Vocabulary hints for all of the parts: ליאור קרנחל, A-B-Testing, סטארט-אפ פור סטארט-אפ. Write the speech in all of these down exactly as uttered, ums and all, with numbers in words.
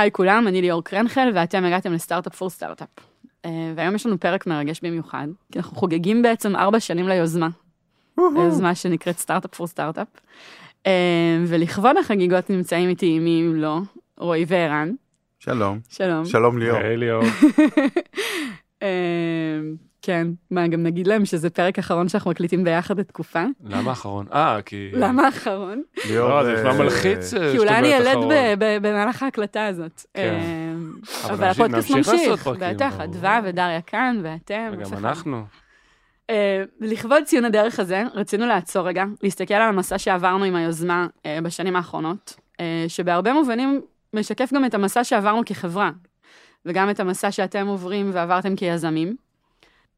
היי כולם, אני ליאור קרנחל, ואתם הגעתם לסטארט-אפ פור סטארט-אפ. והיום יש לנו פרק מרגש במיוחד, כי אנחנו חוגגים בעצם ארבע שנים ליוזמה. היוזמה שנקראת סטארט-אפ פור סטארט-אפ. ולכבוד החגיגות נמצאים איתי, מי אם לא, רועי וערן. שלום. שלום. שלום ליאור. היי ליאור. כן, מה, גם נגיד להם שזה פרק אחרון שאנחנו מקליטים ביחד בתקופה. למה אחרון? אה, כי... למה אחרון? לא, זה כבר מלחיץ. כי אולי אני ילד במהלך ההקלטה הזאת. אבל הפודקאסט ממשיך, בטח, אדווה ודריה כאן, ואתם. וגם אנחנו. לכבוד ציון הדרך הזה, רצינו לעצור רגע, להסתכל על המסע שעברנו עם היוזמה בשנים האחרונות, שבהרבה מובנים משקף גם את המסע שעברנו כחברה, וגם את המסע שאתם עוברים ועברתם כיזמים.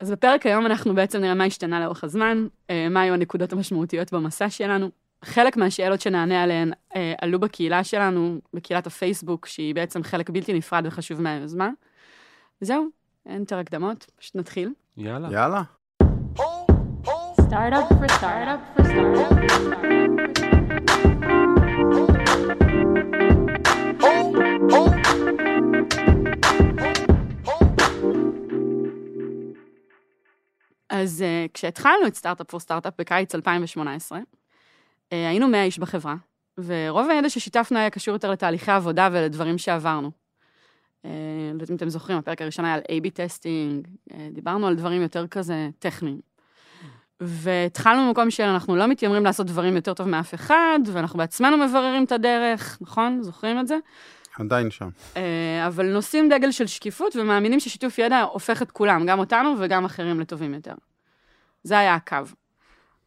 אז בפרק היום אנחנו בעצם נראה מה השתנה לאורך הזמן, מה היו הנקודות המשמעותיות במסע שלנו. חלק מהשאלות שנענה עליהן עלו בקהילה שלנו, בקהילת הפייסבוק, שהיא בעצם חלק בלתי נפרד וחשוב מהיוזמה. זהו, אין יותר הקדמות, פשוט נתחיל. יאללה. יאללה. Startup for startup for אז uh, כשהתחלנו את סטארט-אפ פור סטארט-אפ בקיץ אלפיים שמונה עשרה, uh, היינו מאה איש בחברה, ורוב הידע ששיתפנו היה קשור יותר לתהליכי עבודה ולדברים שעברנו. Uh, לא יודעת אם אתם זוכרים, הפרק הראשון היה על A-B-Testing, uh, דיברנו על דברים יותר כזה טכניים. והתחלנו במקום שאנחנו לא מתיימרים לעשות דברים יותר טוב מאף אחד, ואנחנו בעצמנו מבררים את הדרך, נכון? זוכרים את זה? עדיין שם. Uh, אבל נושאים דגל של שקיפות, ומאמינים ששיתוף ידע הופך את כולם, גם אותנו וגם אחרים לטובים יותר. זה היה הקו.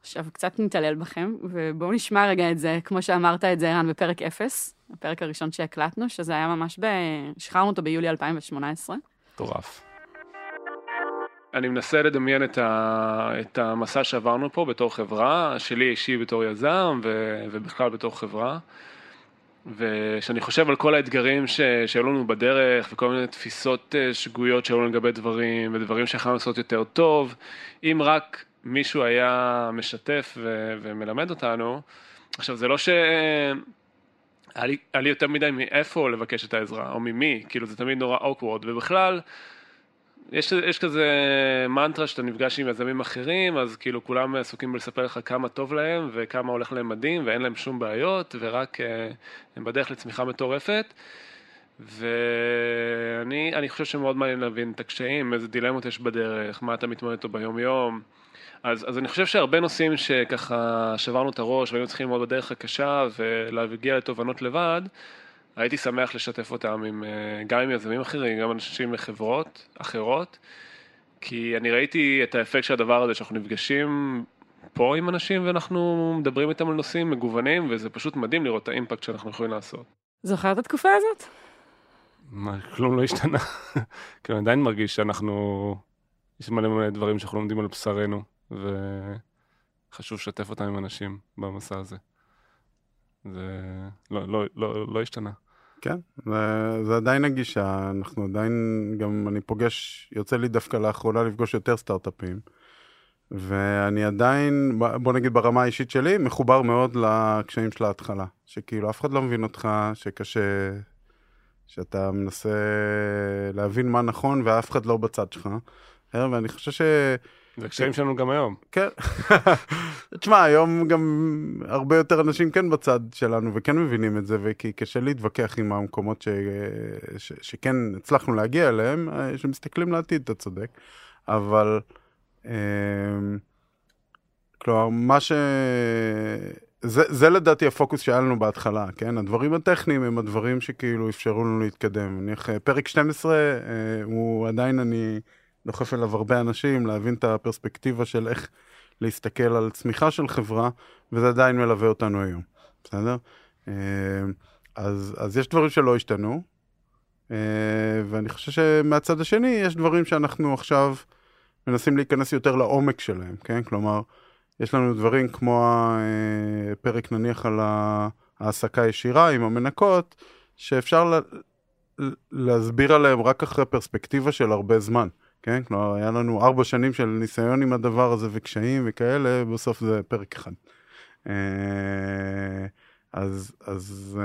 עכשיו קצת נתעלל בכם, ובואו נשמע רגע את זה, כמו שאמרת את זה, ערן, בפרק אפס, הפרק הראשון שהקלטנו, שזה היה ממש ב... שחררנו אותו ביולי אלפיים שמונה עשרה. טורף. אני מנסה לדמיין את, ה... את המסע שעברנו פה בתור חברה, שלי אישי בתור יזם, ו... ובכלל בתור חברה. ושאני חושב על כל האתגרים ש... שהיו לנו בדרך, וכל מיני תפיסות שגויות שהיו לנו לגבי דברים, ודברים שיכולנו לעשות יותר טוב, אם רק מישהו היה משתף ו... ומלמד אותנו. עכשיו, זה לא ש... היה לי... היה לי יותר מדי מאיפה לבקש את העזרה, או ממי, כאילו זה תמיד נורא awkward, ובכלל, יש, יש כזה מנטרה שאתה נפגש עם יזמים אחרים, אז כאילו כולם עסוקים בלספר לך כמה טוב להם וכמה הולך להם מדהים ואין להם שום בעיות ורק הם בדרך לצמיחה מטורפת. ואני אני חושב שמאוד מעניין להבין את הקשיים, איזה דילמות יש בדרך, מה אתה מתמודד איתו ביום יום. אז, אז אני חושב שהרבה נושאים שככה שברנו את הראש והיינו צריכים ללמוד בדרך הקשה ולהגיע לתובנות לבד, הייתי שמח לשתף אותם עם, גם עם יזמים אחרים, גם אנשים מחברות אחרות, כי אני ראיתי את האפקט של הדבר הזה, שאנחנו נפגשים פה עם אנשים, ואנחנו מדברים איתם על נושאים מגוונים, וזה פשוט מדהים לראות את האימפקט שאנחנו יכולים לעשות. זוכרת את התקופה הזאת? מה, כלום לא השתנה. כי אני עדיין מרגיש שאנחנו, יש מלא מלא דברים שאנחנו לומדים על בשרנו, וחשוב לשתף אותם עם אנשים במסע הזה. זה לא, לא, לא, לא השתנה. כן, זה, זה עדיין הגישה, אנחנו עדיין, גם אני פוגש, יוצא לי דווקא לאחרונה לפגוש יותר סטארט-אפים, ואני עדיין, בוא נגיד ברמה האישית שלי, מחובר מאוד לקשיים של ההתחלה, שכאילו אף אחד לא מבין אותך, שקשה, שאתה מנסה להבין מה נכון, ואף אחד לא בצד שלך, ואני חושב ש... זה הקשיים שלנו גם היום. כן. תשמע, היום גם הרבה יותר אנשים כן בצד שלנו, וכן מבינים את זה, וכי קשה להתווכח עם המקומות ש... ש... שכן הצלחנו להגיע אליהם, שמסתכלים לעתיד, אתה צודק. אבל, כלומר, מה ש... זה, זה לדעתי הפוקוס שהיה לנו בהתחלה, כן? הדברים הטכניים הם הדברים שכאילו אפשרו לנו להתקדם. נניח, פרק שתים עשרה, הוא עדיין אני... דוחף אליו הרבה אנשים, להבין את הפרספקטיבה של איך להסתכל על צמיחה של חברה, וזה עדיין מלווה אותנו היום, בסדר? אז, אז יש דברים שלא השתנו, ואני חושב שמהצד השני יש דברים שאנחנו עכשיו מנסים להיכנס יותר לעומק שלהם, כן? כלומר, יש לנו דברים כמו הפרק נניח על ההעסקה הישירה עם המנקות, שאפשר לה, להסביר עליהם רק אחרי פרספקטיבה של הרבה זמן. כן, כלומר, היה לנו ארבע שנים של ניסיון עם הדבר הזה וקשיים וכאלה, בסוף זה פרק אחד. אז, אז...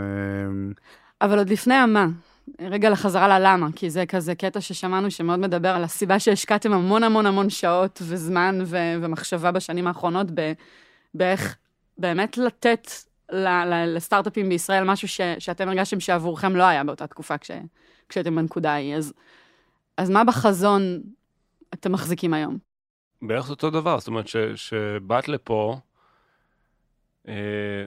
אבל עוד לפני המה, רגע לחזרה ללמה, כי זה כזה קטע ששמענו שמאוד מדבר על הסיבה שהשקעתם המון המון המון שעות וזמן ו- ומחשבה בשנים האחרונות ב- באיך באמת לתת ל- ל- לסטארט-אפים בישראל משהו ש- שאתם הרגשתם שעבורכם לא היה באותה תקופה כש- כשאתם בנקודה היא. אז, אז מה בחזון אתם מחזיקים היום? בערך אותו דבר, זאת אומרת ש- שבאת לפה,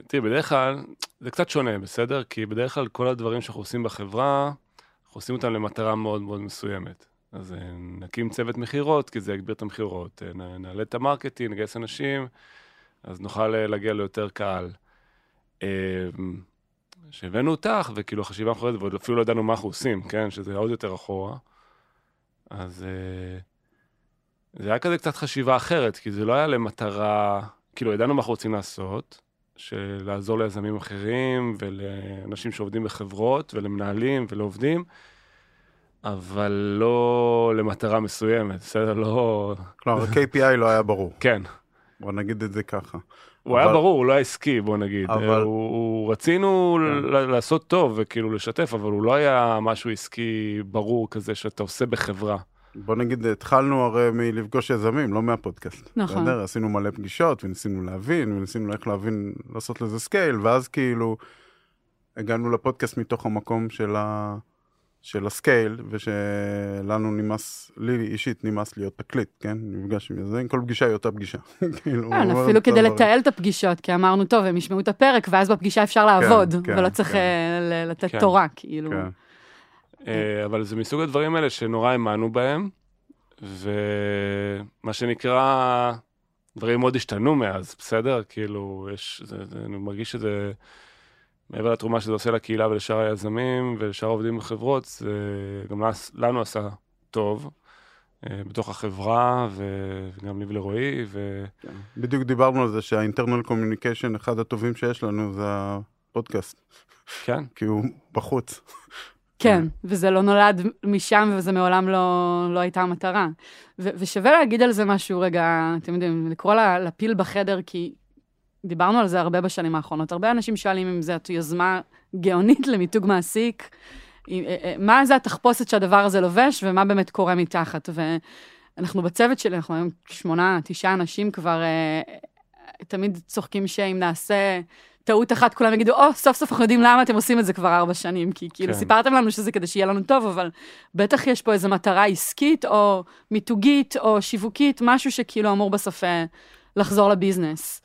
תראי, בדרך כלל, זה קצת שונה, בסדר? כי בדרך כלל כל הדברים שאנחנו עושים בחברה, אנחנו עושים אותם למטרה מאוד מאוד מסוימת. אז נקים צוות מחירות, כי זה יגביר את המחירות. נעלה את המרקטינג, נגייס אנשים, אז נוכל להגיע ליותר קהל. שהבאנו אותך, וכאילו החשיבה אחרת, ועוד אפילו לא ידענו מה אנחנו עושים, כן? שזה עוד יותר אחורה. אז זה היה כזה קצת חשיבה אחרת, כי זה לא היה למטרה, כאילו ידענו מה אנחנו רוצים לעשות, של לעזור ליזמים אחרים, ולאנשים שעובדים בחברות, ולמנהלים, ולעובדים, אבל לא למטרה מסוימת, בסדר, לא... כלומר, ה-קיי פי איי לא היה ברור. כן. בוא נגיד את זה ככה. הוא אבל... היה ברור, הוא לא היה עסקי, בוא נגיד. אבל... הוא, הוא רצינו כן. לעשות טוב, וכאילו לשתף, אבל הוא לא היה משהו עסקי ברור כזה, שאתה עושה בחברה. בוא נגיד, התחלנו הרי מלפגוש יזמים, לא מהפודקאסט. נכון. בסדר, עשינו מלא פגישות, וניסינו להבין, וניסינו איך להבין, לעשות לזה סקייל, ואז כאילו, הגענו לפודקאסט מתוך המקום של, ה... של הסקייל, ושלנו נמאס, לי אישית נמאס להיות תקליט, כן? נפגש עם יזמים, כל פגישה היא אותה פגישה. כאילו, כן, אפילו כדי לתעל את הפגישות, כי אמרנו, טוב, הם ישמעו את הפרק, ואז בפגישה אפשר לעבוד, כן, ולא כן, צריך כן. לתת כן. תורה, כאילו. כן. אבל זה מסוג הדברים האלה שנורא האמנו בהם, ומה שנקרא, דברים מאוד השתנו מאז, בסדר? כאילו, יש, זה, זה, אני מרגיש שזה, מעבר לתרומה שזה עושה לקהילה ולשאר היזמים, ולשאר העובדים בחברות, זה גם לנו עשה טוב, בתוך החברה, וגם לי ולרועי, ו... בדיוק דיברנו על זה שהאינטרנל קומיוניקיישן, אחד הטובים שיש לנו, זה הפודקאסט. כן. כי הוא בחוץ. כן, וזה לא נולד משם, וזה מעולם לא, לא הייתה המטרה. ו- ושווה להגיד על זה משהו רגע, אתם יודעים, לקרוא לה, לפיל בחדר, כי דיברנו על זה הרבה בשנים האחרונות. הרבה אנשים שואלים אם זה יוזמה גאונית למיתוג מעסיק, מה זה התחפושת שהדבר הזה לובש, ומה באמת קורה מתחת. ואנחנו בצוות שלי, אנחנו היום שמונה, תשעה אנשים כבר, תמיד צוחקים שאם נעשה... טעות אחת, כולם יגידו, או, סוף סוף אנחנו יודעים למה אתם עושים את זה כבר ארבע שנים, כי כאילו סיפרתם לנו שזה כדי שיהיה לנו טוב, אבל בטח יש פה איזו מטרה עסקית, או מיתוגית, או שיווקית, משהו שכאילו אמור בסוף לחזור לביזנס.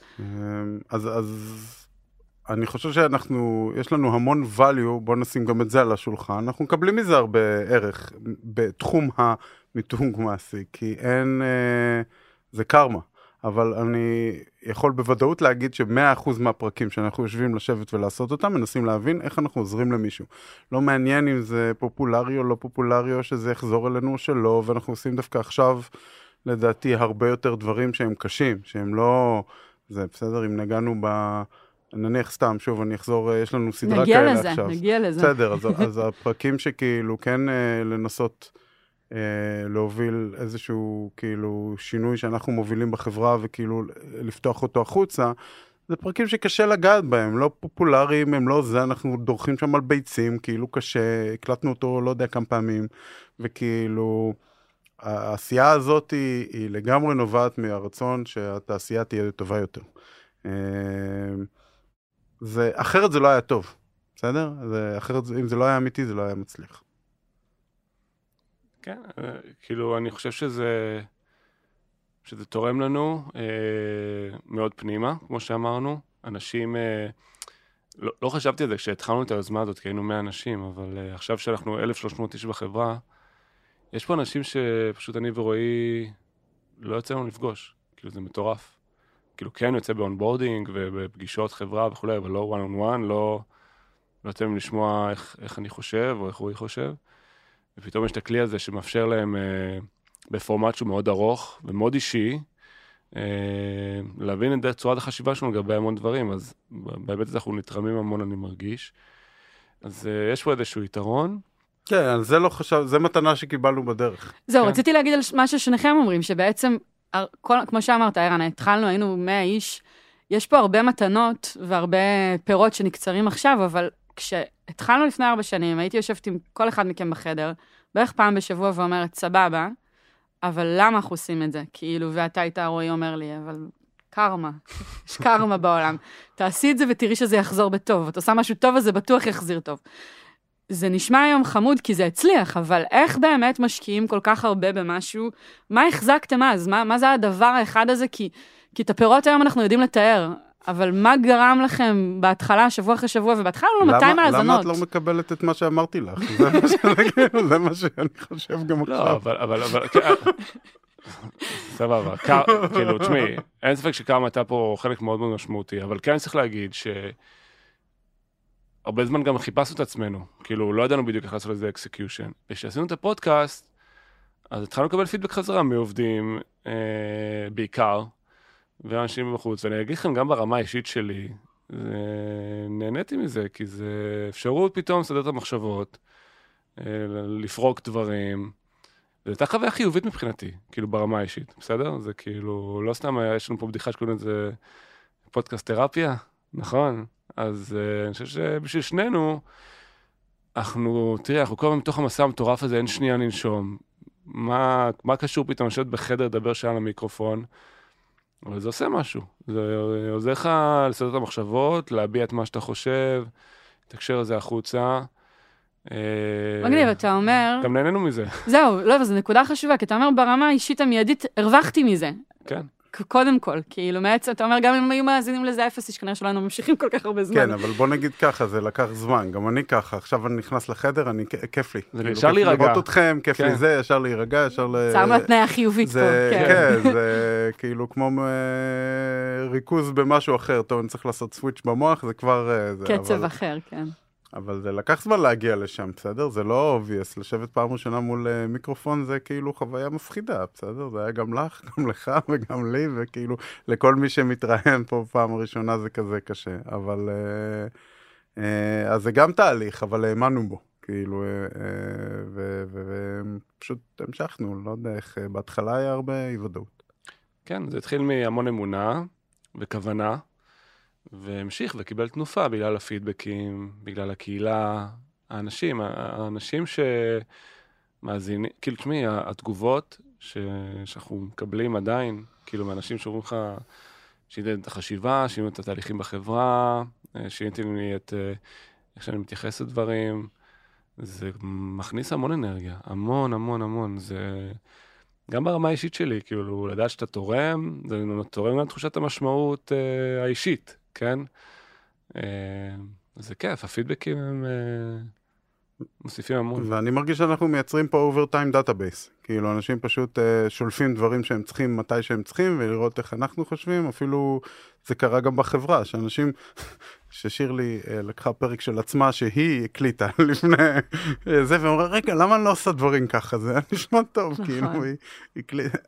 אז, אז אני חושב שאנחנו, יש לנו המון value, בוא נשים גם את זה על השולחן, אנחנו מקבלים מזה הרבה ערך, בתחום המיתוג מעסיק, כי אין, זה קרמה. אבל אני יכול בוודאות להגיד ש-מאה אחוז מהפרקים שאנחנו יושבים לשבת ולעשות אותם, מנסים להבין איך אנחנו עוזרים למישהו. לא מעניין אם זה פופולרי או לא פופולרי, או שזה יחזור אלינו או שלא, ואנחנו עושים דווקא עכשיו, לדעתי, הרבה יותר דברים שהם קשים, שהם לא... זה בסדר, אם נגענו ב... נניח סתם, שוב, אני אחזור, יש לנו סדרה כאלה לזה, עכשיו. נגיע לזה, נגיע לזה. בסדר, אז, אז הפרקים שכאילו כן לנסות... להוביל איזשהו כאילו שינוי שאנחנו מובילים בחברה וכאילו לפתוח אותו החוצה, זה פרקים שקשה לגעת בהם, לא פופולריים, הם לא זה, אנחנו דורכים שם על ביצים, כאילו קשה, הקלטנו אותו לא יודע כמה פעמים, וכאילו העשייה הזאת היא, היא לגמרי נובעת מהרצון שהתעשייה תהיה טובה יותר. זה, אחרת זה לא היה טוב, בסדר? זה, אחרת, אם זה לא היה אמיתי, זה לא היה מצליח. כן, כאילו אני חושב שזה, שזה תורם לנו אה, מאוד פנימה, כמו שאמרנו. אנשים, אה, לא, לא חשבתי את זה כשהתחלנו את היוזמה הזאת, כי היינו מאה אנשים, אבל אה, עכשיו שאנחנו אלף ושלוש מאות איש בחברה, יש פה אנשים שפשוט אני ורועי לא יוצא לנו לפגוש, כאילו זה מטורף. כאילו כן יוצא באונבורדינג ובפגישות חברה וכו', אבל לא one on one, לא, לא יוצא לנו לשמוע איך, איך אני חושב או איך רועי חושב. ופתאום יש את הכלי הזה שמאפשר להם אה, בפורמט שהוא מאוד ארוך ומאוד אישי, אה, להבין את דרך צורת החשיבה שלנו לגבי המון דברים, אז באמת אנחנו נתרמים המון, אני מרגיש. אז אה, יש פה איזשהו יתרון. כן, על זה לא חשב, זה מתנה שקיבלנו בדרך. זהו, כן? רציתי להגיד על מה ששניכם אומרים, שבעצם, כל, כמו שאמרת, אירן, התחלנו, היינו מאה איש, יש פה הרבה מתנות והרבה פירות שנקצרים עכשיו, אבל כשהתחלנו לפני ארבע שנים, הייתי יושבת עם כל אחד מכם בחדר, בערך פעם בשבוע ואומרת, סבבה, אבל למה אנחנו עושים את זה? כאילו, ואתה הייתה רואי אומר לי, אבל קרמה, יש קרמה בעולם. תעשי את זה ותראי שזה יחזור בטוב. את עושה משהו טוב, אז זה בטוח יחזיר טוב. זה נשמע היום חמוד כי זה הצליח, אבל איך באמת משקיעים כל כך הרבה במשהו? מה החזקתם אז? מה, מה זה הדבר האחד הזה? כי, כי את הפירות היום אנחנו יודעים לתאר, אבל מה גרם לכם בהתחלה, שבוע אחרי שבוע, ובהתחלה לא מאתיים האזנות? למה את לא מקבלת את מה שאמרתי לך? זה מה שאני חושב גם עכשיו. לא, אבל, אבל, אבל, סבבה, כאילו, תשמעי, אין ספק שקרמה הייתה פה חלק מאוד מאוד משמעותי, אבל כן צריך להגיד ש... הרבה זמן גם חיפשנו את עצמנו, כאילו לא ידענו בדיוק איך לעשות איזה אקסקיושן. וכשעשינו את הפודקאסט, אז התחלנו לקבל פידבק חזרה מעובדים, אה, בעיקר, ואנשים בחוץ, ואני אגיד לכם גם ברמה האישית שלי, אה, נהניתי מזה, כי זה אפשרות פתאום לסדר את המחשבות, אה, לפרוק דברים, זו הייתה חוויה חיובית מבחינתי, כאילו ברמה האישית, בסדר? זה כאילו, לא סתם, יש לנו פה בדיחה שקוראים את זה פודקאסט תרפיה, נכון? אז אני חושב שבשביל שנינו, אנחנו, תראה, אנחנו קוראים מתוך המסע המטורף הזה, אין שנייה לנשום. מה, מה קשור פתאום? לשבת בחדר, לדבר שעה על המיקרופון, אבל זה עושה משהו. זה עוזר לך לסדר את המחשבות, להביע את מה שאתה חושב, תקשר את זה החוצה. מגניב, אתה אומר... גם נהנינו מזה. זהו, לא, אבל זו נקודה חשובה, כי אתה אומר ברמה האישית המיידית, הרווחתי מזה. כן. קודם כל, כאילו, מעצם, אתה אומר, גם אם היו מאזינים לזה אפס, יש כנראה שלנו ממשיכים כל כך הרבה זמן. כן, אבל בוא נגיד ככה, זה לקח זמן, גם אני ככה, עכשיו אני נכנס לחדר, אני, כיף לי. זה ישר להירגע. כיף לראות אתכם, כיף לי זה, ישר להירגע, ישר ל... צערנו התנאה חיובית פה, כן. כן, זה כאילו כמו ריכוז במשהו אחר, טוב, אני צריך לעשות סוויץ' במוח, זה כבר... קצב אחר, כן. אבל זה לקח זמן להגיע לשם, בסדר? זה לא obvious, לשבת פעם ראשונה מול מיקרופון זה כאילו חוויה מפחידה, בסדר? זה היה גם לך, גם לך וגם לי, וכאילו לכל מי שמתראיין פה פעם ראשונה זה כזה קשה, אבל אז זה גם תהליך, אבל האמנו בו, כאילו, ופשוט המשכנו, לא יודע איך, בהתחלה היה הרבה היוודאות. כן, זה התחיל מהמון אמונה וכוונה, והמשיך וקיבל תנופה בגלל הפידבקים, בגלל הקהילה, האנשים, האנשים שמאזינים, כאילו תשמעי, התגובות שאנחנו מקבלים עדיין, כאילו מאנשים שאומרים לך, שיניתי את החשיבה, שיניתי את התהליכים בחברה, שיניתי לי את איך שאני מתייחס לדברים, זה מכניס המון אנרגיה, המון המון המון, זה... גם ברמה האישית שלי, כאילו, לדעת שאתה תורם, זה תורם גם תחושת המשמעות אה, האישית, כן? אה, זה כיף, הפידבקים הם אה, מוסיפים המון. ואני מרגיש שאנחנו מייצרים פה אוברטיים דאטאבייס, כאילו, אנשים פשוט אה, שולפים דברים שהם צריכים, מתי שהם צריכים, ולראות איך אנחנו חושבים, אפילו זה קרה גם בחברה, שאנשים... ששירלי לקחה פרק של עצמה שהיא הקליטה לפני זה, ואומרה, רגע, למה אני לא עושה דברים ככה? זה נשמע טוב, כאילו, היא הקליטה.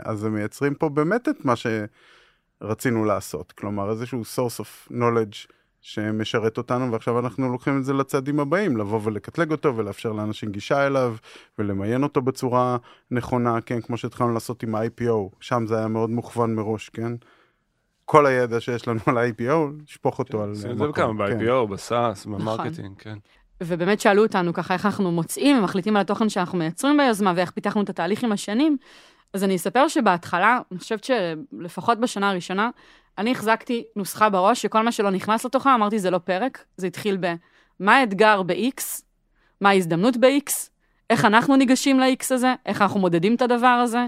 אז הם מייצרים פה באמת את מה שרצינו לעשות, כלומר, איזשהו source of knowledge שמשרת אותנו, ועכשיו אנחנו לוקחים את זה לצעדים הבאים, לבוא ולקטלג אותו, ולאפשר לאנשים גישה אליו, ולמיין אותו בצורה נכונה, כן, כמו שהתחלנו לעשות עם ה-איי פי או, שם זה היה מאוד מוכוון מראש, כן? כל הידע שיש לנו על ה-איי פי או, שפוך אותו על... זה בכמה, ב-איי פי או, בסאס, במרקטינג, כן. ובאמת שאלו אותנו ככה, איך אנחנו מוצאים ומחליטים על התוכן שאנחנו מייצרים ביוזמה, ואיך פיתחנו את התהליך עם השנים. אז אני אספר שבהתחלה, אני חושבת שלפחות בשנה הראשונה, אני החזקתי נוסחה בראש, שכל מה שלא נכנס לתוכה, אמרתי, זה לא פרק, זה התחיל ב... מה האתגר ב-X? מה ההזדמנות ב-X? איך אנחנו ניגשים ל-X הזה? איך אנחנו מודדים את הדבר הזה?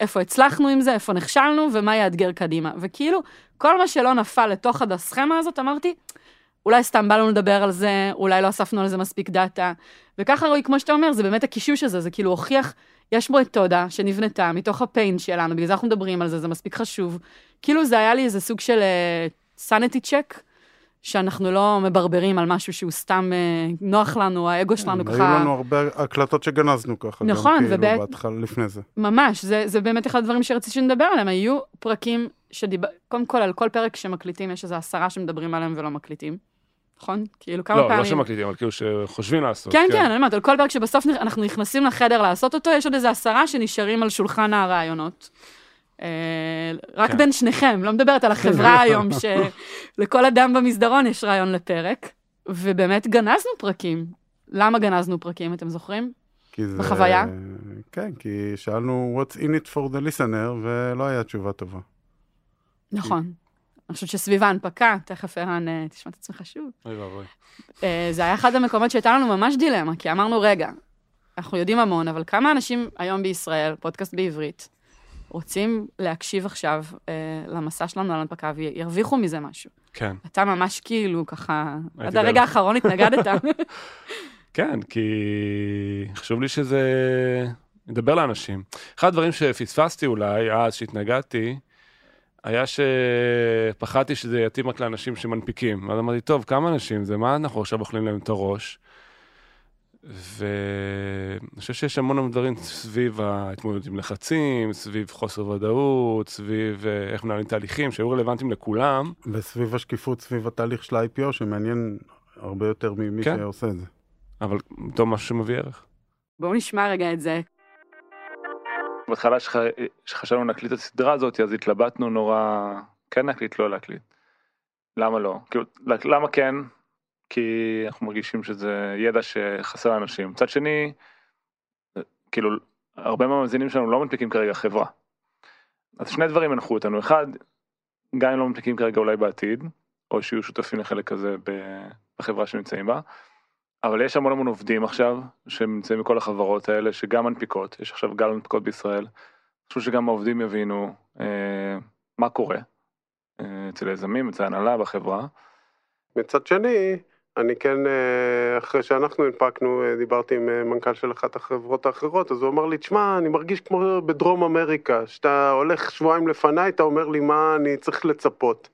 איפה הצלחנו עם זה, איפה נכשלנו, ומה יאתגר קדימה. וכאילו, כל מה שלא נפל לתוך הסכמה הזאת, אמרתי, אולי סתם בא לנו לדבר על זה, אולי לא אספנו על זה מספיק דאטה. וככה, רואי, כמו שאתה אומר, זה באמת הקישוש הזה, זה כאילו הוכיח, יש בו את תודה שנבנתה מתוך הפיין שלנו, בגלל זה אנחנו מדברים על זה, זה מספיק חשוב. כאילו, זה היה לי איזה סוג של sanity check, שאנחנו לא מברברים על משהו שהוא סתם נוח לנו, האגו שלנו ככה. היו לנו הרבה הקלטות שגנזנו ככה. נכון, ובאמת... בהתחלה לפני זה. ממש, זה באמת אחד הדברים שרציתי שנדבר עליהם. היו פרקים שדיבר... קודם כל, על כל פרק שמקליטים, יש איזה עשרה שמדברים עליהם ולא מקליטים. נכון? כאילו כמה פעמים... לא, לא שמקליטים, אבל כאילו שחושבים לעשות. כן, כן, אני אומרת, על כל פרק שבסוף אנחנו נכנסים לחדר לעשות אותו, יש עוד איזה עשרה שנשארים על שולחן הרעיונות. רק בין שניכם, לא מדברת על החברה היום, שלכל אדם במסדרון יש רעיון לפרק, ובאמת גנזנו פרקים. למה גנזנו פרקים, אתם זוכרים? בחוויה? כן, כי שאלנו, what's in it for the listener, ולא היה תשובה טובה. נכון. אני חושבת שסביב ההנפקה, תכף אירן, תשמע את עצמך שוב. אוי ואבוי. זה היה אחד המקומות שהייתה לנו ממש דילמה, כי אמרנו, רגע, אנחנו יודעים המון, אבל כמה אנשים היום בישראל, פודקאסט בעברית, רוצים להקשיב עכשיו למסע שלנו על ההנפקה, וירוויחו מזה משהו. כן. אתה ממש כאילו ככה, עד הרגע האחרון התנגדת. כן, כי חשוב לי שזה ידבר לאנשים. אחד הדברים שפספסתי אולי, אז שהתנגדתי, היה שפחדתי שזה יתאים רק לאנשים שמנפיקים. אז אמרתי, טוב, כמה אנשים זה? מה אנחנו עכשיו אוכלים להם את הראש? ואני חושב שיש המון דברים סביב ההתמודדות עם לחצים, סביב חוסר ודאות, סביב איך מנהלים תהליכים שהיו רלוונטיים לכולם. וסביב השקיפות, סביב התהליך של ה-איי פי או, שמעניין הרבה יותר ממי כן. שעושה את זה. אבל טוב, משהו שמביא ערך. בואו נשמע רגע את זה. בהתחלה שחשבנו להקליט את הסדרה הזאת, אז התלבטנו נורא, כן להקליט, לא להקליט. למה לא? למה כן? כי אנחנו מרגישים שזה ידע שחסר לאנשים. מצד שני, כאילו, הרבה מהמאזינים שלנו לא מנפיקים כרגע חברה. אז שני דברים הנחו אותנו. אחד, גם אם לא מנפיקים כרגע אולי בעתיד, או שיהיו שותפים לחלק הזה בחברה שנמצאים בה, אבל יש המון המון עובדים עכשיו, שנמצאים מכל החברות האלה, שגם מנפיקות, יש עכשיו גל מנפיקות בישראל, חשוב שגם העובדים יבינו אה, מה קורה, אה, אצל היזמים, אצל ההנהלה בחברה. מצד שני, אני כן, אחרי שאנחנו הנפקנו, דיברתי עם מנכ"ל של אחת החברות האחרות, אז הוא אמר לי, תשמע, אני מרגיש כמו בדרום אמריקה, שאתה הולך שבועיים לפניי, אתה אומר לי מה אני צריך לצפות.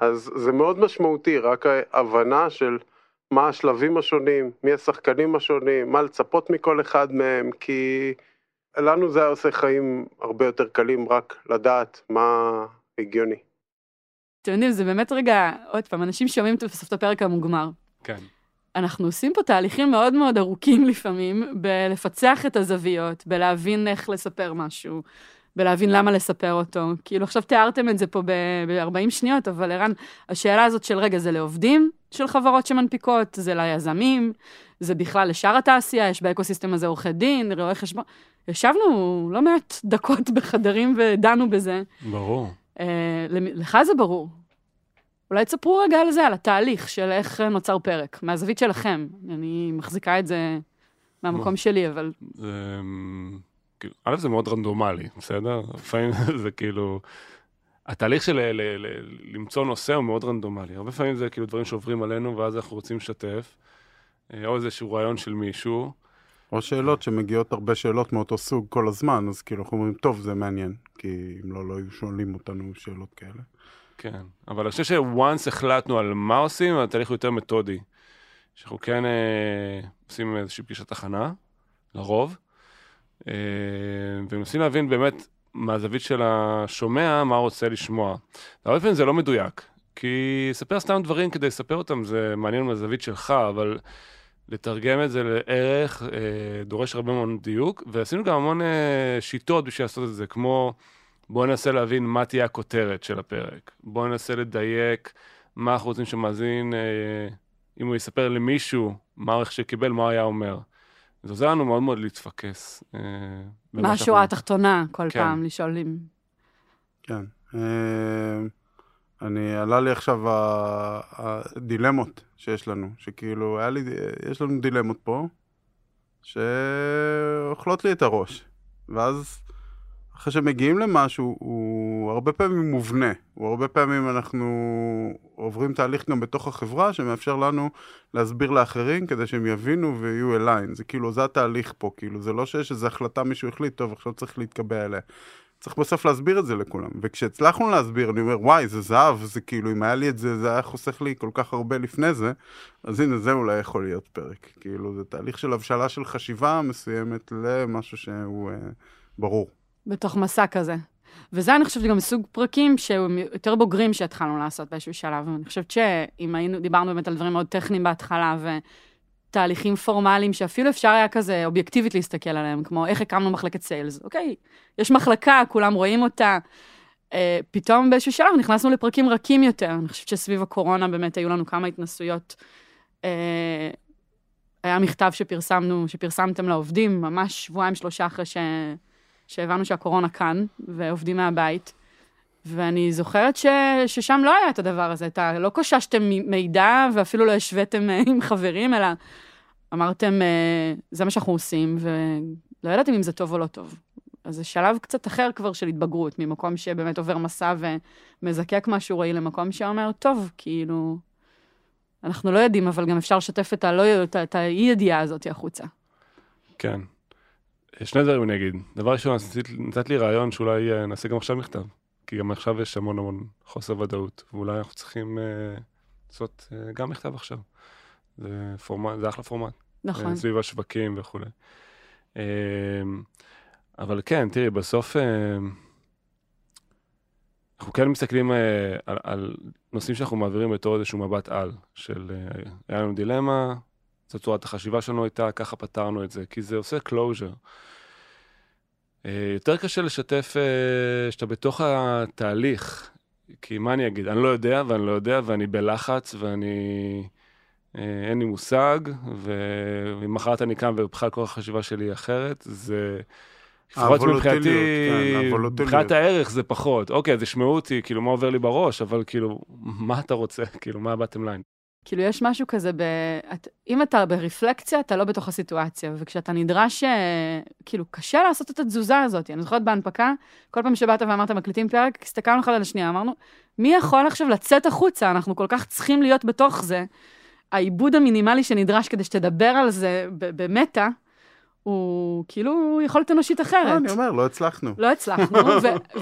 אז זה מאוד משמעותי, רק ההבנה של מה השלבים השונים, מי השחקנים השונים, מה לצפות מכל אחד מהם, כי לנו זה עושה חיים הרבה יותר קלים, רק לדעת מה הגיוני. אתם יודעים, זה באמת רגע, עוד פעם, אנשים שומעים בסוף את הפרק המוגמר. כן. אנחנו עושים פה תהליכים מאוד מאוד ארוכים לפעמים, בלפצח את הזוויות, בלהבין איך לספר משהו, בלהבין למה לספר אותו. כאילו, עכשיו תיארתם את זה פה ב-ארבעים שניות, אבל אירן, השאלה הזאת של רגע, זה לעובדים של חברות שמנפיקות, זה ליזמים, זה בכלל לשאר התעשייה, יש באקוסיסטם הזה עורכי דין, רואי חשבון. ישבנו לא מעט דקות בחדרים ודנו בזה. ברור. לך זה ברור. אולי תספרו רגע על זה, על התהליך של איך נוצר פרק, מהזווית שלכם. אני מחזיקה את זה מהמקום שלי, אבל... א', זה מאוד רנדומלי, בסדר? לפעמים זה כאילו... התהליך של למצוא נושא הוא מאוד רנדומלי. הרבה פעמים זה כאילו דברים שעוברים עלינו, ואז אנחנו רוצים לשתף, או איזשהו רעיון של מישהו. או שאלות שמגיעות הרבה שאלות מאותו סוג כל הזמן, אז כאילו אנחנו אומרים, טוב, זה מעניין, כי אם לא, לא היו שואלים אותנו שאלות כאלה. כן, אבל אני חושב שוואנס החלטנו על מה עושים, התהליך הוא יותר מתודי. שאנחנו כן עושים איזושהי פגישת הכנה, לרוב, ומנסים להבין באמת מהזווית של השומע, מה רוצה לשמוע. הרבה פעמים זה לא מדויק, כי ספר סתם דברים כדי לספר אותם, זה מעניין מהזווית שלך, אבל לתרגם את זה לערך, דורש הרבה מאוד דיוק, ועשינו גם המון שיטות בשביל לעשות את זה, כמו בואו ננסה להבין מה תהיה הכותרת של הפרק, בואו ננסה לדייק מה אנחנו רוצים שמאזין, אם הוא יספר למישהו מה הערך שקיבל, מה היה אומר. זה עוזר לנו מאוד מאוד להתפקס. מה השורה התחתונה כל פעם, לשאולים. כן. אני, עלה לי עכשיו הדילמות שיש לנו, שכאילו, היה לי, יש לנו דילמות פה, שאוכלות לי את הראש. ואז, אחרי שמגיעים למשהו, הוא הרבה פעמים מובנה. הוא הרבה פעמים אנחנו עוברים תהליך גם בתוך החברה, שמאפשר לנו להסביר לאחרים, כדי שהם יבינו ויהיו אליין. זה כאילו, זה התהליך פה, כאילו, זה לא שיש איזו החלטה מישהו החליט, טוב, עכשיו צריך להתקבע אליה. צריך בסוף להסביר את זה לכולם. וכשהצלחנו להסביר, אני אומר, וואי, זה זהב, זה כאילו, אם היה לי את זה, זה היה חוסך לי כל כך הרבה לפני זה, אז הנה, זה אולי יכול להיות פרק. כאילו, זה תהליך של הבשלה של חשיבה מסוימת למשהו שהוא אה, ברור. בתוך מסע כזה. וזה, אני חושבת, גם סוג פרקים שהם יותר בוגרים שהתחלנו לעשות באיזשהו שלב. אני חושבת שאם היינו, דיברנו באמת על דברים מאוד טכניים בהתחלה, תהליכים פורמליים שאפילו אפשר היה כזה אובייקטיבית להסתכל עליהם, כמו איך הקמנו מחלקת סיילס. אוקיי, יש מחלקה, כולם רואים אותה. פתאום באיזשהו שלב נכנסנו לפרקים רכים יותר. אני חושבת שסביב הקורונה באמת היו לנו כמה התנסויות. היה מכתב שפרסמנו, שפרסמתם לעובדים, ממש שבועיים שלושה אחרי ש... שהבנו שהקורונה כאן, ועובדים מהבית. ואני זוכרת ש... ששם לא היה את הדבר הזה, אתה לא קוששתם מידע, ואפילו לא השוויתם עם חברים, אלא אמרתם, זה מה שאנחנו עושים, ולא ידעתם אם זה טוב או לא טוב. אז זה שלב קצת אחר כבר של התבגרות, ממקום שבאמת עובר מסע ומזקק משהו ראי, למקום שאומר, טוב, כאילו, אנחנו לא יודעים, אבל גם אפשר לשתף את הלא... את האי-ידיעה הזאת החוצה. כן. שני דברים אני אגיד. דבר ראשון, נתת לי רעיון שאולי נעשה גם עכשיו מכתב. כי גם עכשיו יש המון המון חוסר ודאות, ואולי אנחנו צריכים uh, לעשות uh, גם מכתב עכשיו. זה, פורמט, זה אחלה פורמט. נכון. Uh, סביב השווקים וכו'. Uh, אבל כן, תראי, בסוף uh, אנחנו כן מסתכלים uh, על, על נושאים שאנחנו מעבירים בתור איזשהו מבט על, של uh, היה לנו דילמה, זו צורת החשיבה שלנו הייתה, ככה פתרנו את זה, כי זה עושה closure. יותר קשה לשתף שאתה בתוך התהליך, כי מה אני אגיד? אני לא יודע ואני לא יודע ואני בלחץ ואני אין לי מושג, ומחרת אני קם ובכלל כל החשיבה שלי היא אחרת, זה לפחות מבחינתי, מבחינת הערך זה פחות. אוקיי, אז ישמעו אותי, כאילו מה עובר לי בראש, אבל כאילו מה אתה רוצה? כאילו מה הבאתם ליין? כאילו יש משהו כזה, ב... את... אם אתה ברפלקציה, אתה לא בתוך הסיטואציה, וכשאתה נדרש, כאילו קשה לעשות את התזוזה הזאת, אני זוכרת בהנפקה, כל פעם שבאת ואמרת מקליטים פרק, הסתכלנו אחד על השנייה, אמרנו, מי יכול עכשיו לצאת החוצה, אנחנו כל כך צריכים להיות בתוך זה, העיבוד המינימלי שנדרש כדי שתדבר על זה במטה, הוא כאילו יכולת אנושית אחרת. אני אומר, לא הצלחנו. לא הצלחנו,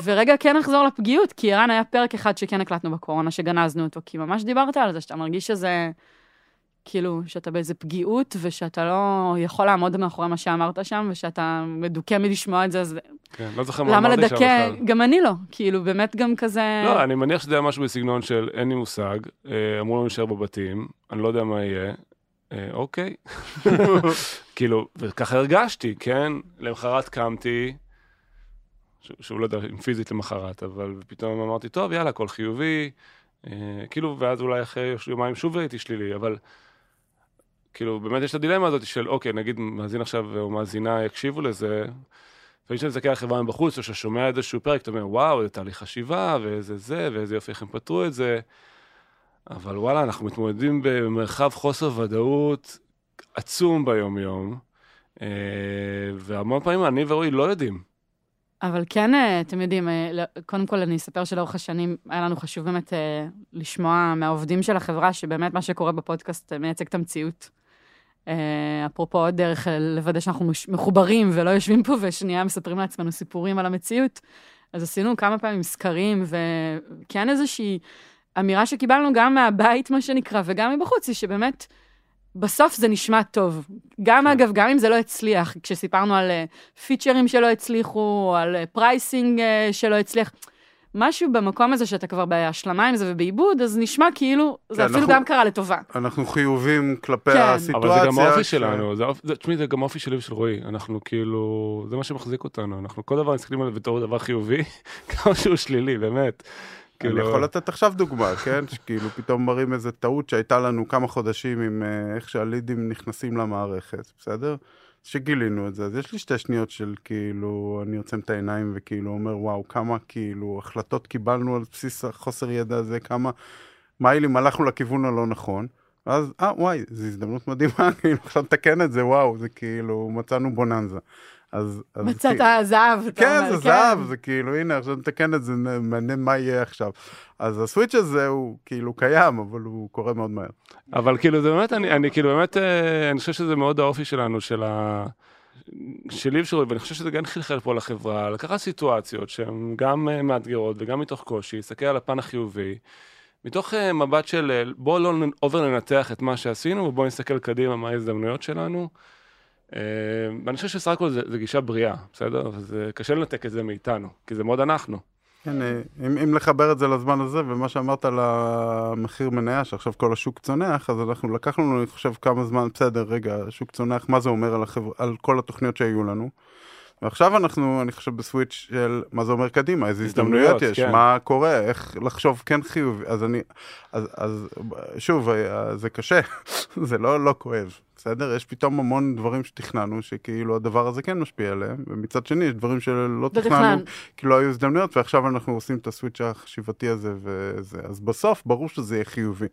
ורגע כן נחזור לפגיעות, כי איראן היה פרק אחד שכן הקלטנו בקורונה, שגנזנו אותו, כי ממש דיברת על זה, שאתה מרגיש שזה, כאילו, שאתה באיזה פגיעות, ושאתה לא יכול לעמוד מאחורי מה שאמרת שם, ושאתה מדוכא מלשמוע את זה, אז למה לדכא? גם אני לא, כאילו, באמת גם כזה... לא, אני מניח שזה היה משהו בסגנון של אין לי מושג, אמרו לנו להישאר בבתים, אני לא יודע מה יהיה, אוקיי, כאילו, וככה הרגשתי, כן? למחרת קמתי, שוב לא יודע אם פיזית למחרת, אבל פתאום אמרתי, טוב, יאללה, הכל חיובי, כאילו, ואז אולי אחרי יומיים שוב הייתי שלילי, אבל כאילו, באמת יש את הדילמה הזאת של, אוקיי, נגיד, מאזין עכשיו או מאזינה יקשיבו לזה, ואני שמזכה על חברה מבחוץ, או ששומע איזשהו פרק, אתה אומר, וואו, זה תהליך חשיבה, ואיזה זה, ואיזה יופי איך הם פתרו את זה, אבל וואלה, אנחנו מתמודדים במרחב חוסר ודאות עצום ביום-יום, והמון פעמים אני ורועי לא יודעים. אבל כן, אתם יודעים, קודם כל אני אספר שלאורך השנים, היה לנו חשוב באמת לשמוע מהעובדים של החברה, שבאמת מה שקורה בפודקאסט מייצג את המציאות. אפרופו עוד דרך לוודא שאנחנו מחוברים ולא יושבים פה, ושנייה מספרים לעצמנו סיפורים על המציאות, אז עשינו כמה פעמים סקרים, וכן איזושהי... אמירה שקיבלנו גם מהבית, מה שנקרא, וגם מבחוץ, היא שבאמת, בסוף זה נשמע טוב. גם, אגב, גם אם זה לא הצליח, כשסיפרנו על פיצ'רים שלא הצליחו, על פרייסינג שלא הצליח, משהו במקום הזה שאתה כבר בהשלמה עם זה ובעיבוד, אז נשמע כאילו, זה אפילו גם קרה לטובה. אנחנו חיובים כלפי הסיטואציה. אבל זה גם האופי שלנו, תשמעי, זה גם האופי שלי ושל רועי, אנחנו כאילו, זה מה שמחזיק אותנו, אנחנו כל דבר נסתכלים עליו בתור דבר חיובי, כמו שהוא שלילי, באמת. אני יכול לתת עכשיו דוגמה, כן? שכאילו פתאום מראים איזו טעות שהייתה לנו כמה חודשים עם איך שהלידים נכנסים למערכת, בסדר? שגילינו את זה. אז יש לי שתי שניות של כאילו, אני עוצם את העיניים וכאילו אומר, וואו, כמה כאילו החלטות קיבלנו על בסיס החוסר ידע הזה, כמה מיילים הלכנו לכיוון הלא נכון. ואז, אה, וואי, זו הזדמנות מדהימה, כאילו, עכשיו תקן את זה, וואו, זה כאילו, מצאנו בוננזה. אז, אז מצאת כאילו, הזהב. כן, זה כן. זהב, זה כאילו, הנה, עכשיו נתקן את זה, מעניין מה יהיה עכשיו. אז הסוויץ' הזה הוא כאילו קיים, אבל הוא קורה מאוד מהר. אבל כאילו, זה באמת, אני, אני כאילו באמת, אני חושב שזה מאוד האופי שלנו, של ה... שלי ושרוי, ואני חושב שזה גם חלחל פה לחברה, לקחת סיטואציות שהן גם מאתגרות וגם מתוך קושי, להסתכל על הפן החיובי, מתוך מבט של בואו לא עובר לנתח את מה שעשינו, ובואו נסתכל קדימה מה ההזדמנויות שלנו, ואני חושב שבסך הכל זה גישה בריאה, בסדר? זה קשה לנתק את זה מאיתנו, כי זה מאוד אנחנו. כן, אם לחבר את זה לזמן הזה, ומה שאמרת על המחיר מניה, שעכשיו כל השוק צונח, אז אנחנו לקחנו, אני חושב, כמה זמן, בסדר, רגע, השוק צונח, מה זה אומר על כל התוכניות שהיו לנו? ועכשיו אנחנו, אני חושב, בסוויץ' של מה זה אומר קדימה, איזה הזדמנויות יש, מה קורה, איך לחשוב כן חיוב, אז אני, אז שוב, זה קשה, זה לא כואב, בסדר? יש פתאום המון דברים שתכננו, שכאילו הדבר הזה כן משפיע עליהם, ומצד שני, יש דברים שלא תכננו, כי לא היו הזדמנויות, ועכשיו אנחנו עושים את הסוויץ' החשיבתי הזה, אז בסוף ברור שזה יהיה חיובי.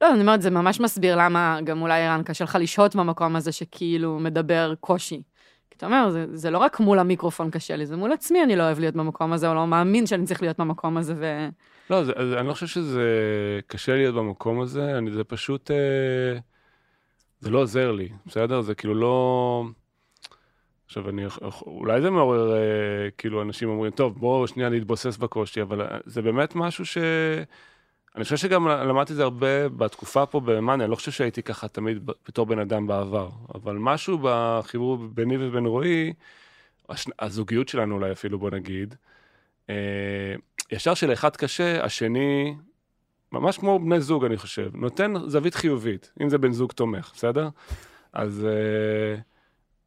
לא, אני אומרת, זה ממש מסביר למה גם אולי אירן קשה לך לשהות במקום הזה שכאילו מדבר קושי. אתה אומר, זה, זה לא רק מול המיקרופון קשה לי, זה מול עצמי, אני לא אוהב להיות במקום הזה, או לא מאמין שאני צריך להיות במקום הזה. ו... לא, זה, אני לא חושב שזה קשה להיות במקום הזה, אני, זה פשוט, זה לא עוזר לי, בסדר? זה כאילו לא... עכשיו, אני, אולי זה מעורר, כאילו, אנשים אומרים, טוב, בואו שנייה להתבוסס בקושי, אבל זה באמת משהו ש... אני חושב שגם למדתי זה הרבה בתקופה פה במאניה, אני לא חושב שהייתי ככה תמיד בתור בן אדם בעבר, אבל משהו בחיבור ביני ובין רועי, הזוגיות שלנו אולי אפילו בוא נגיד, ישר שלאחד קשה, השני, ממש כמו בני זוג אני חושב, נותן זווית חיובית, אם זה בן זוג תומך, בסדר? אז...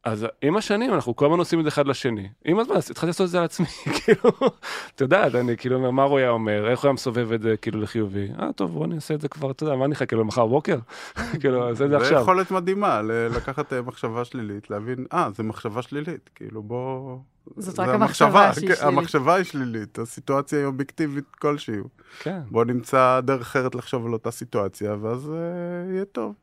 אז עם השנים אנחנו כל הזמן עושים את אחד לשני. עם הזמן, התחלתי לעשות את זה על עצמי, כאילו, אתה יודע, אני כאילו אומר, מה רויה אומר, איך הוא היה מסובב את זה כאילו לחיובי? אה, טוב, בוא נעשה את זה כבר, אתה יודע, מה נחכה לו מחר בוקר? כאילו, נעשה את זה עכשיו. זה יכולת מדהימה, לקחת מחשבה שלילית, להבין, אה, זה מחשבה שלילית, כאילו, בוא... זאת רק המחשבה שהיא שלילית. המחשבה היא שלילית, הסיטואציה היא אובייקטיבית כלשהי. כן. בוא נמצא דרך אחרת לחשוב על אותה סיטואציה, ואז יהיה טוב.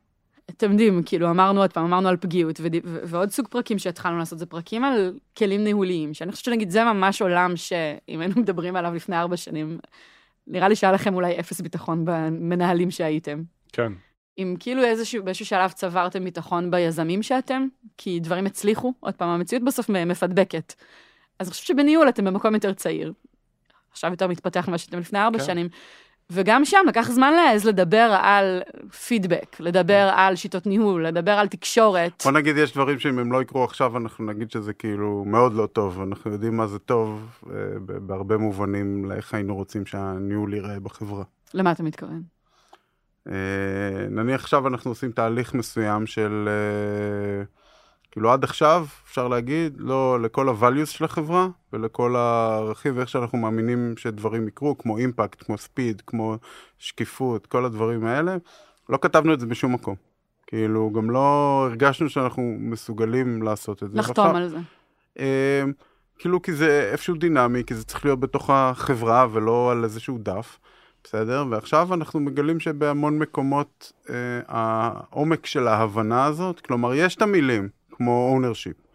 אתם יודעים, כאילו, אמרנו עוד פעם, אמרנו על פגיעות, ועוד סוג פרקים שהתחלנו לעשות, זה פרקים על כלים ניהוליים, שאני חושבת שנגיד, זה ממש עולם שאם היינו מדברים עליו לפני ארבע שנים, נראה לי שהיה לכם אולי אפס ביטחון במנהלים שהייתם. כן. אם כאילו איזשהו, באיזשהו שלב צברתם ביטחון ביזמים שאתם, כי דברים הצליחו, עוד פעם, המציאות בסוף מפדבקת. אז אני חושבת שבניהול אתם במקום יותר צעיר. עכשיו יותר מתפתח ממה שאתם לפני ארבע שנים. וגם שם לקח זמן להאז לדבר על פידבק, לדבר על שיטות ניהול, לדבר על תקשורת. בוא נגיד, יש דברים שאם הם לא יקרו עכשיו, אנחנו נגיד שזה כאילו מאוד לא טוב. אנחנו יודעים מה זה טוב, בהרבה מובנים, לאיך היינו רוצים שהניהול ייראה בחברה. למה אתה מתכוון? נניח עכשיו אנחנו עושים תהליך מסוים של... כאילו עד עכשיו, אפשר להגיד, לא לכל ה-values של החברה, ולכל הרכיב, איך שאנחנו מאמינים שדברים יקרו, כמו אימפקט, כמו ספיד, כמו שקיפות, כל הדברים האלה, לא כתבנו את זה בשום מקום. כאילו, גם לא הרגשנו שאנחנו מסוגלים לעשות את זה. לחתום על זה. כאילו, כי זה איפשהו דינמי, כי זה צריך להיות בתוך החברה, ולא על איזשהו דף. בסדר? ועכשיו אנחנו מגלים שבהמון מקומות, העומק של ההבנה הזאת, כלומר, יש את המילים, כמו ownership.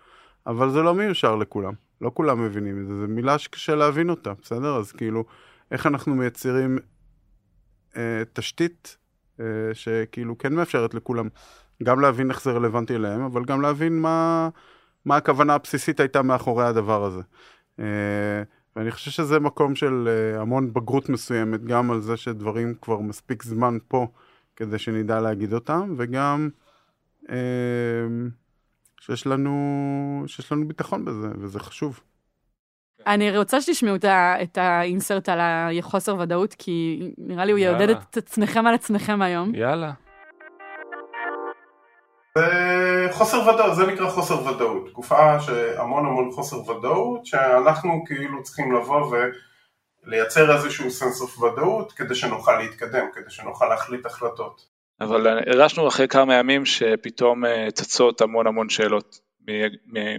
אבל זה לא מיושר לכולם. לא כולם מבינים את זה. זו מילה שקשה להבין אותה, בסדר? אז כאילו, איך אנחנו מייצרים אה, תשתית אה, שכאילו כן מאפשרת לכולם גם להבין איך זה רלוונטי אליהם, אבל גם להבין מה, מה הכוונה הבסיסית הייתה מאחורי הדבר הזה. אה, ואני חושב שזה מקום של אה, המון בגרות מסוימת, גם על זה שדברים כבר מספיק זמן פה, כדי שנדע להגיד אותם, וגם... אה, שיש לנו, שיש לנו ביטחון בזה, וזה חשוב. אני רוצה שתשמעו את האינסרט על החוסר ודאות, כי נראה לי הוא יעודד את עצמכם על עצמכם היום. יאללה. חוסר ודאות, זה נקרא חוסר ודאות. תקופה שהמון המון חוסר ודאות, שאנחנו כאילו צריכים לבוא ולייצר איזשהו סנס אוף ודאות, כדי שנוכל להתקדם, כדי שנוכל להחליט החלטות. אבל הרשנו אחרי כמה ימים שפתאום צצות המון המון שאלות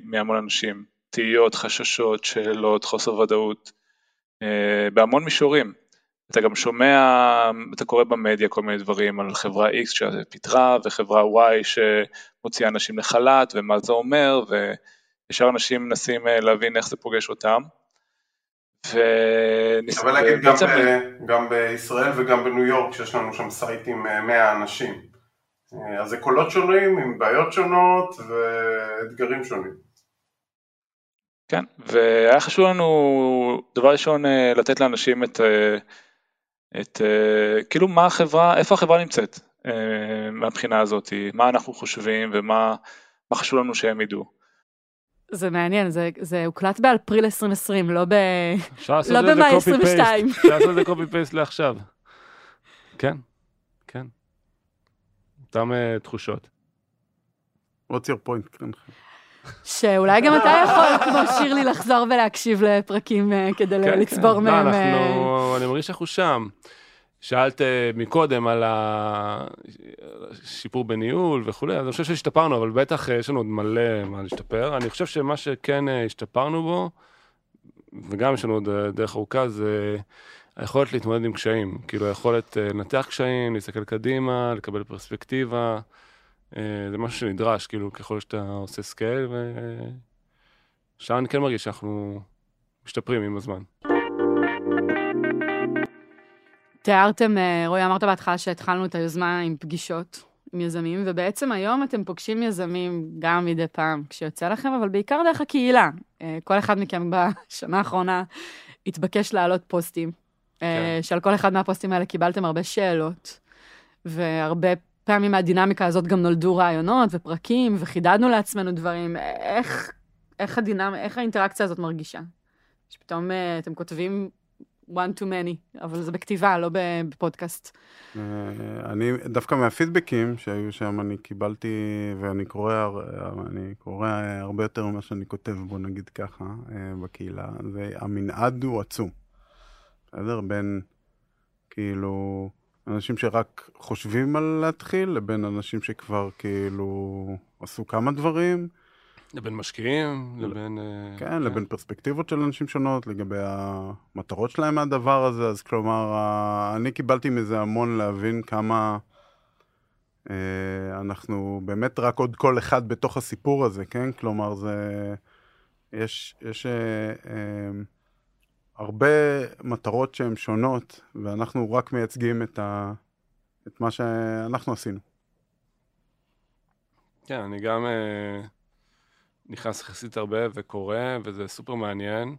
מהמון אנשים, תהיות, חששות, שאלות, חוסר ודאות, בהמון מישורים. אתה גם שומע, אתה קורא במדיה כל מיני דברים על חברה X שפיתרה וחברה Y שמוציאה אנשים לחל"ת ומה זה אומר, וישר אנשים מנסים להבין איך זה פוגש אותם. אבל להגיד גם, ב- גם בישראל וגם בניו יורק שיש לנו שם סייטים מאה אנשים, אז זה קולות שונים עם בעיות שונות ואתגרים שונים. כן, והיה חשוב לנו דבר ראשון לתת לאנשים את, את כאילו מה החברה, איפה החברה נמצאת מהבחינה הזאת, מה אנחנו חושבים ומה מה חשוב לנו שהם ידעו. זה מעניין, זה הוקלט באפריל עשרים עשרים, לא במאי עשרים ושתיים. אפשר לעשות את זה קופי פייסט לעכשיו. כן, כן. אותם תחושות. What's your point, קרנחל? שאולי גם אתה יכול, כמו שירלי, לחזור ולהקשיב לפרקים כדי לצבור מהם. אני מרגיש שאנחנו שם. שאלת מקודם על השיפור בניהול וכו', אז אני חושב שהשתפרנו, אבל בטח יש לנו עוד מלא מה להשתפר. אני חושב שמה שכן השתפרנו בו, וגם יש לנו עוד דרך ארוכה, זה היכולת להתמודד עם קשיים. כאילו היכולת לנתח קשיים, להסתכל קדימה, לקבל פרספקטיבה, זה משהו שנדרש, כאילו ככל שאתה עושה סקייל, ושם אני כן מרגיש שאנחנו משתפרים עם הזמן. תיארתם, רואי, אמרת בהתחלה שהתחלנו את היוזמה עם פגישות עם יזמים, ובעצם היום אתם פוגשים יזמים גם מדי פעם כשיוצא לכם, אבל בעיקר דרך הקהילה. כל אחד מכם בשנה האחרונה התבקש להעלות פוסטים, כן. שעל כל אחד מהפוסטים האלה קיבלתם הרבה שאלות, והרבה פעמים מהדינמיקה הזאת גם נולדו רעיונות ופרקים, וחידדנו לעצמנו דברים. איך, איך, הדינמ... איך האינטראקציה הזאת מרגישה? שפתאום אתם כותבים one too many, אבל זה בכתיבה, לא בפודקאסט. אני, דווקא מהפידבקים שהיו שם, אני קיבלתי, ואני קורא, אני קורא הרבה יותר ממה שאני כותב, בוא נגיד ככה, בקהילה. והמנעד הוא עצום. בסדר? בין, כאילו, אנשים שרק חושבים על להתחיל, לבין אנשים שכבר, כאילו, עשו כמה דברים. לבין משקיעים, לבין... כן, לבין פרספקטיבות של אנשים שונות, לגבי המטרות שלהם מהדבר הזה, אז כלומר, אני קיבלתי מזה המון להבין כמה אנחנו באמת רק עוד כל אחד בתוך הסיפור הזה, כן? כלומר, זה... יש... יש הרבה מטרות שהן שונות, ואנחנו רק מייצגים את, ה... את מה שאנחנו עשינו. כן, אני גם... נכנס יחסית הרבה וקורא, וזה סופר מעניין.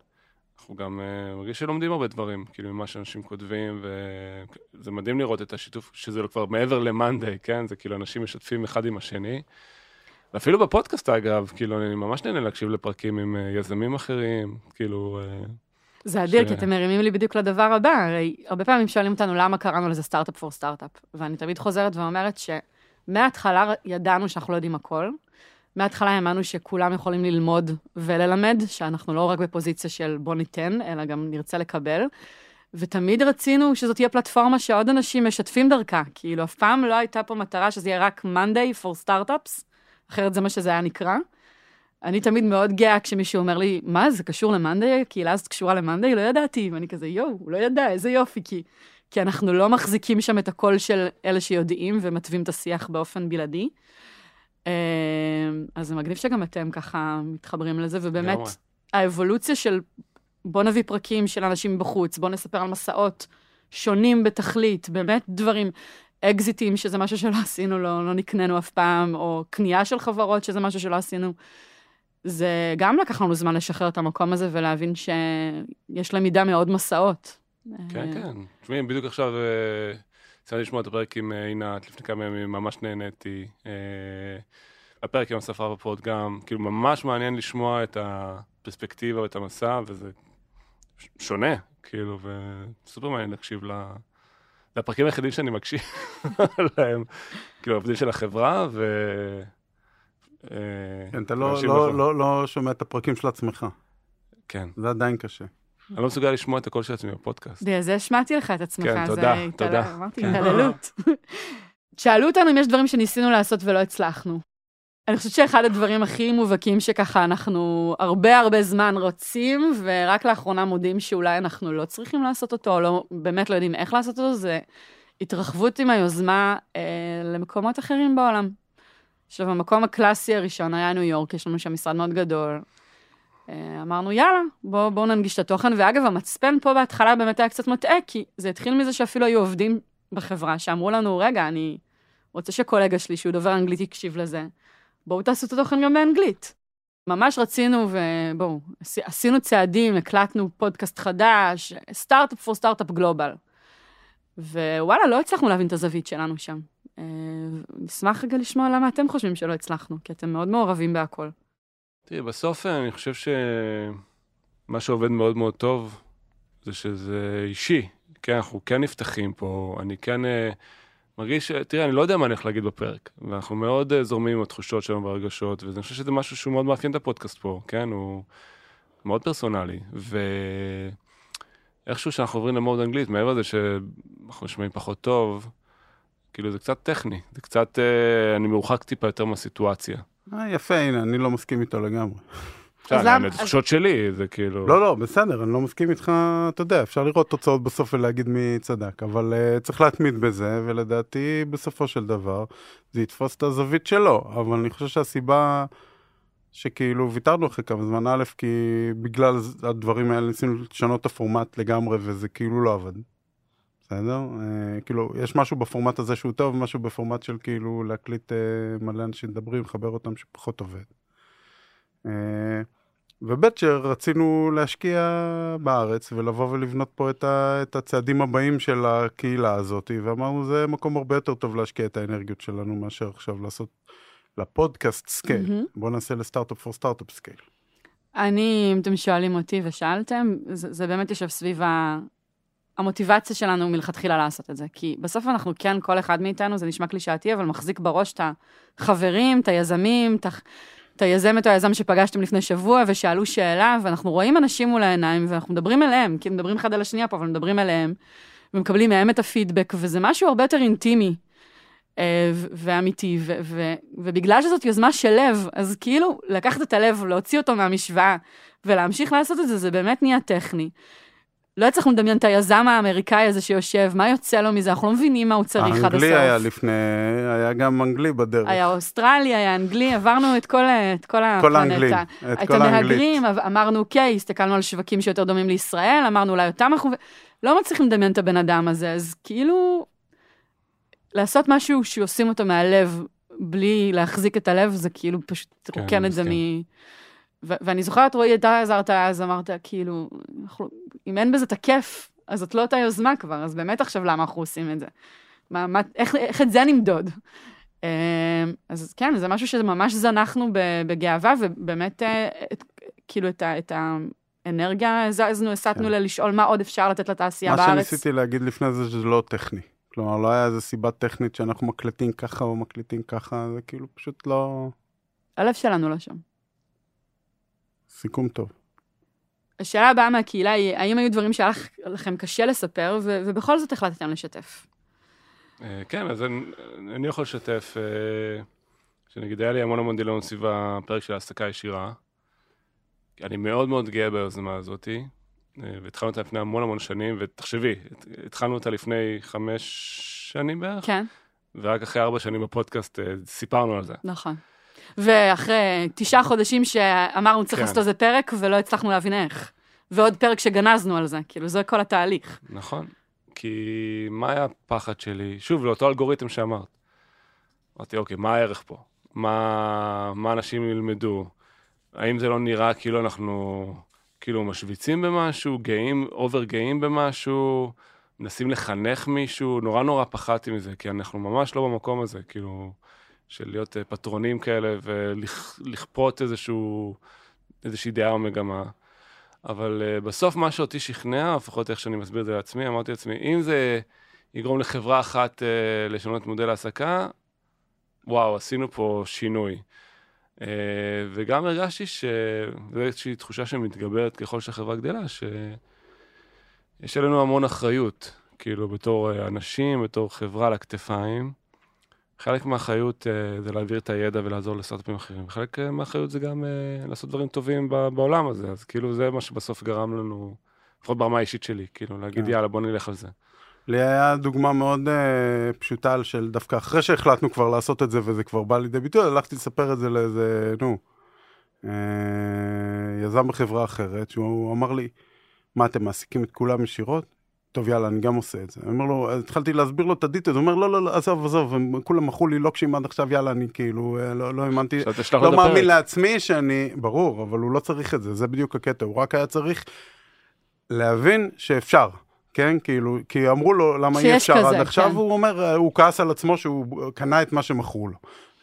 אנחנו גם uh, מרגיש שלומדים הרבה דברים, כאילו ממה שאנשים כותבים, וזה מדהים לראות את השיתוף, שזה כבר מעבר למנדי, כן? זה כאילו אנשים משתפים אחד עם השני. ואפילו בפודקאסט אגב, כאילו אני ממש נהנה להקשיב לפרקים עם uh, יזמים אחרים, כאילו... Uh, זה אדיר, ש... כי אתם מרימים לי בדיוק לדבר הבא. הרי הרבה פעמים שואלים אותנו למה קראנו לזה סטארט-אפ פור סטארט-אפ, ואני תמיד חוזרת ואומרת שמההתחלה ידענו שאנחנו לא יודעים הכל, מההתחלה האמנו שכולם יכולים ללמוד וללמד, שאנחנו לא רק בפוזיציה של בוא ניתן, אלא גם נרצה לקבל, ותמיד רצינו שזאת תהיה פלטפורמה שעוד אנשים משתפים דרכה, כאילו אף פעם לא הייתה פה מטרה שזה יהיה רק Monday for Startups, אחרת זה מה שזה היה נקרא. אני תמיד מאוד גאה כשמישהו אומר לי, מה זה קשור למנדי? קהילה הזאת קשורה למנדי? לא ידעתי, ואני כזה יו, הוא לא ידע, איזה יופי, כי, כי אנחנו לא מחזיקים שם את הקול של אלה שיודעים ומתווים את השיח באופן בלעדי. אז זה מגניב שגם אתם ככה מתחברים לזה, ובאמת האבולוציה של בוא נביא פרקים של אנשים בחוץ, בוא נספר על מסעות שונים בתכלית, באמת דברים, אקזיטים שזה משהו שלא עשינו, לא, לא נקננו אף פעם, או קנייה של חברות שזה משהו שלא עשינו, זה גם לקח לנו זמן לשחרר את המקום הזה ולהבין שיש למידה מאוד מסעות. כן, כן. תשמעים, בדיוק עכשיו... צריך לשמוע את הפרק עם עינת, לפני כמה ימים ממש נהניתי. הפרק עם הספרה בפוד גם, כאילו ממש מעניין לשמוע את הפרספקטיבה ואת המסע, וזה שונה, כאילו, וסופר מעניין להקשיב לפרקים היחידים שאני מקשיב להם, כאילו, הפרקים של החברה, ו... אתה לא שומע את הפרקים של עצמך. כן. זה עדיין קשה. אני לא מסוגל לשמוע את הקול של עצמי בפודקאסט. זה השמעתי לך את עצמך. כן, תודה, תודה. אמרתי, התעללות. שאלו אותנו אם יש דברים שניסינו לעשות ולא הצלחנו. אני חושבת שאחד הדברים הכי מובהקים שככה אנחנו הרבה הרבה זמן רוצים, ורק לאחרונה מודים שאולי אנחנו לא צריכים לעשות אותו, או לא, באמת לא יודעים איך לעשות אותו, זה התרחבות עם היוזמה אה, למקומות אחרים בעולם. עכשיו, המקום הקלאסי הראשון היה ניו יורק, יש לנו שם משרד מאוד גדול, אמרנו, יאללה, בואו בוא ננגיש את התוכן, ואגב, המצפן פה בהתחלה באמת היה קצת מטעה, כי זה התחיל מזה שאפילו היו עובדים בחברה, שאמרו לנו, רגע, אני רוצה שקולגה שלי, שהוא דובר אנגלית, יקשיב לזה, בואו תעשו את התוכן גם באנגלית. ממש רצינו, ובואו, עשינו צעדים, הקלטנו פודקאסט חדש, Startup for Startup Global, ווואלה, לא הצלחנו להבין את הזווית שלנו שם. נשמח רגע לשמוע למה אתם חושבים שלא הצלחנו, כי אתם מאוד מעורבים בהכל. תראה, בסוף אני חושב שמה שעובד מאוד מאוד טוב, זה שזה אישי. כן, אנחנו כן נפתחים פה, אני כן מרגיש, תראה, אני לא יודע מה אני הולך להגיד בפרק, ואנחנו מאוד זורמים עם התחושות שלנו והרגשות, ואני חושב שזה משהו שהוא מאוד מאפיין את הפודקאסט פה, כן, הוא מאוד פרסונלי, ו... איכשהו שאנחנו עוברים למוד אנגלית, מעבר לזה שאנחנו נשמעים פחות טוב, כאילו זה קצת טכני, זה קצת, אני מרוחק טיפה יותר מהסיטואציה. יפה, הנה, אני לא מסכים איתו לגמרי. אני מתחושות שלי, זה כאילו... לא, לא, בסדר, אני לא מסכים איתך, אתה יודע, אפשר לראות תוצאות בסוף ולהגיד מי צדק, אבל צריך להתמיד בזה, ולדעתי בסופו של דבר, זה יתפוס את הזווית שלו, אבל אני חושב שהסיבה... שכאילו ויתרנו אחרי כמה זמן א', כי בגלל הדברים האלה ניסינו לשנות את הפורמט לגמרי, וזה כאילו לא עבד. בסדר? אה, כאילו, יש משהו בפורמט הזה שהוא טוב, משהו בפורמט של כאילו להקליט אה, מלא אנשים מדברים, לחבר אותם שפחות עובד. אה, ובית שרצינו להשקיע בארץ, ולבוא ולבנות פה את, ה, את הצעדים הבאים של הקהילה הזאת, ואמרנו, זה מקום הרבה יותר טוב להשקיע את האנרגיות שלנו, מאשר עכשיו לעשות... לפודקאסט סקייל. Mm-hmm. בואו נעשה לסטארט-אפ פור סטארט-אפ סקייל. אני, אם אתם שואלים אותי ושאלתם, זה, זה באמת יושב סביב ה... המוטיבציה שלנו מלכתחילה לעשות את זה. כי בסוף אנחנו כן, כל אחד מאיתנו, זה נשמע קלישאתי, אבל מחזיק בראש את החברים, את היזמים, את היזמת או היזם שפגשתם לפני שבוע ושאלו שאלה, ואנחנו רואים אנשים מול העיניים, ואנחנו מדברים אליהם, כי מדברים אחד על השנייה פה, אבל מדברים אליהם, ומקבלים מהם את הפידבק, וזה משהו הרבה יותר אינטימי. ואמיתי, ובגלל שזאת יוזמה של לב, אז כאילו לקחת את הלב, להוציא אותו מהמשוואה, ולהמשיך לעשות את זה, זה באמת נהיה טכני. לא הצלחנו לדמיין את היזם האמריקאי הזה שיושב, מה יוצא לו מזה, אנחנו לא מבינים מה הוא צריך עד הסוף. האנגלי היה לפני, היה גם אנגלי בדרך. היה אוסטרלי, היה אנגלי, עברנו את כל הפלנטה. כל האנגלית, את כל האנגלית. אמרנו, אוקיי, הסתכלנו על שווקים שיותר דומים לישראל, אמרנו, אולי אותם אנחנו... לא מצליחים לדמיין את הבן אדם הזה, אז כאילו... לעשות משהו שעושים אותו מהלב, בלי להחזיק את הלב, זה כאילו פשוט כן, רוקן את זה מ... ו- ואני זוכרת, רואי, אתה עזרת, אז אמרת, כאילו, אנחנו... אם אין בזה את הכיף, אז זאת לא אותה יוזמה כבר, אז באמת עכשיו למה אנחנו עושים את זה? מה, מה, איך, איך את זה נמדוד? אז כן, זה משהו שממש זנחנו בגאווה, ובאמת, את, כאילו, את ה... את ה... אנרגיה, הזזנו, הסתנו לה לשאול מה עוד אפשר לתת לתעשייה בארץ. מה שניסיתי להגיד לפני זה, זה לא טכני. כלומר, לא היה איזו סיבה טכנית שאנחנו מקלטים ככה או מקלטים ככה, זה כאילו פשוט לא... הלב שלנו לא שם. סיכום טוב. השאלה הבאה מהקהילה היא, האם היו דברים שהיה לכם קשה לספר, ו- ובכל זאת החלטתם לשתף? כן, אז אני, אני יכול לשתף, שנגיד היה לי המון המון דילון סביב הפרק של העסקה הישירה. אני מאוד מאוד גאה ביוזמה הזאת. והתחלנו אותה לפני המון המון שנים, ותחשבי, התחלנו אותה לפני חמש שנים בערך, כן. ורק אחרי ארבע שנים בפודקאסט סיפרנו על זה. נכון. ואחרי תשעה חודשים שאמרנו צריך לעשות איזה פרק, ולא הצלחנו להבין איך. ועוד פרק שגנזנו על זה, כאילו זה כל התהליך. נכון, כי מה היה הפחד שלי? שוב, לאותו אלגוריתם שאמרת. אמרתי, אוקיי, מה הערך פה? מה, מה אנשים ילמדו? האם זה לא נראה כאילו אנחנו... כאילו משוויצים במשהו, גאים, אובר גאים במשהו, מנסים לחנך מישהו, נורא נורא פחדתי מזה, כי אנחנו ממש לא במקום הזה, כאילו, של להיות פטרונים כאלה, ולכפות איזשהו, איזושהי דעה או מגמה. אבל uh, בסוף מה שאותי שכנע, לפחות איך שאני מסביר את זה לעצמי, אמרתי לעצמי, אם זה יגרום לחברה אחת uh, לשנות מודל העסקה, וואו, עשינו פה שינוי. Uh, וגם הרגשתי שזו איזושהי תחושה שמתגברת ככל שהחברה גדלה, שיש לנו המון אחריות, כאילו בתור uh, אנשים, בתור חברה לכתפיים. חלק מהאחריות uh, זה להעביר את הידע ולעזור לסטארט-אפים אחרים, חלק uh, מהאחריות זה גם uh, לעשות דברים טובים ב- בעולם הזה, אז כאילו זה מה שבסוף גרם לנו, לפחות ברמה האישית שלי, כאילו להגיד yeah. יאללה בוא נלך על זה. לי היה דוגמה מאוד uh, פשוטה של דווקא אחרי שהחלטנו כבר לעשות את זה, וזה כבר בא לידי ביטוי, הלכתי לספר את זה לאיזה, נו, uh, יזם בחברה אחרת, שהוא אמר לי, מה, אתם מעסיקים את כולם ישירות? טוב, יאללה, אני גם עושה את זה. אני אומר לו, התחלתי להסביר לו את הדיטל, הוא אומר, לא, לא, לא, עזוב, עזוב, כולם מחו לי לוקשים עד עכשיו, יאללה, אני כאילו, לא, לא האמנתי, לא מאמין לעצמי שאני, ברור, אבל הוא לא צריך את זה, זה בדיוק הקטע, הוא רק היה צריך להבין שאפשר. כן, כאילו, כי אמרו לו למה אי אפשר כזה, עד עכשיו, כן. הוא אומר, הוא כעס על עצמו שהוא קנה את מה שמכרו לו.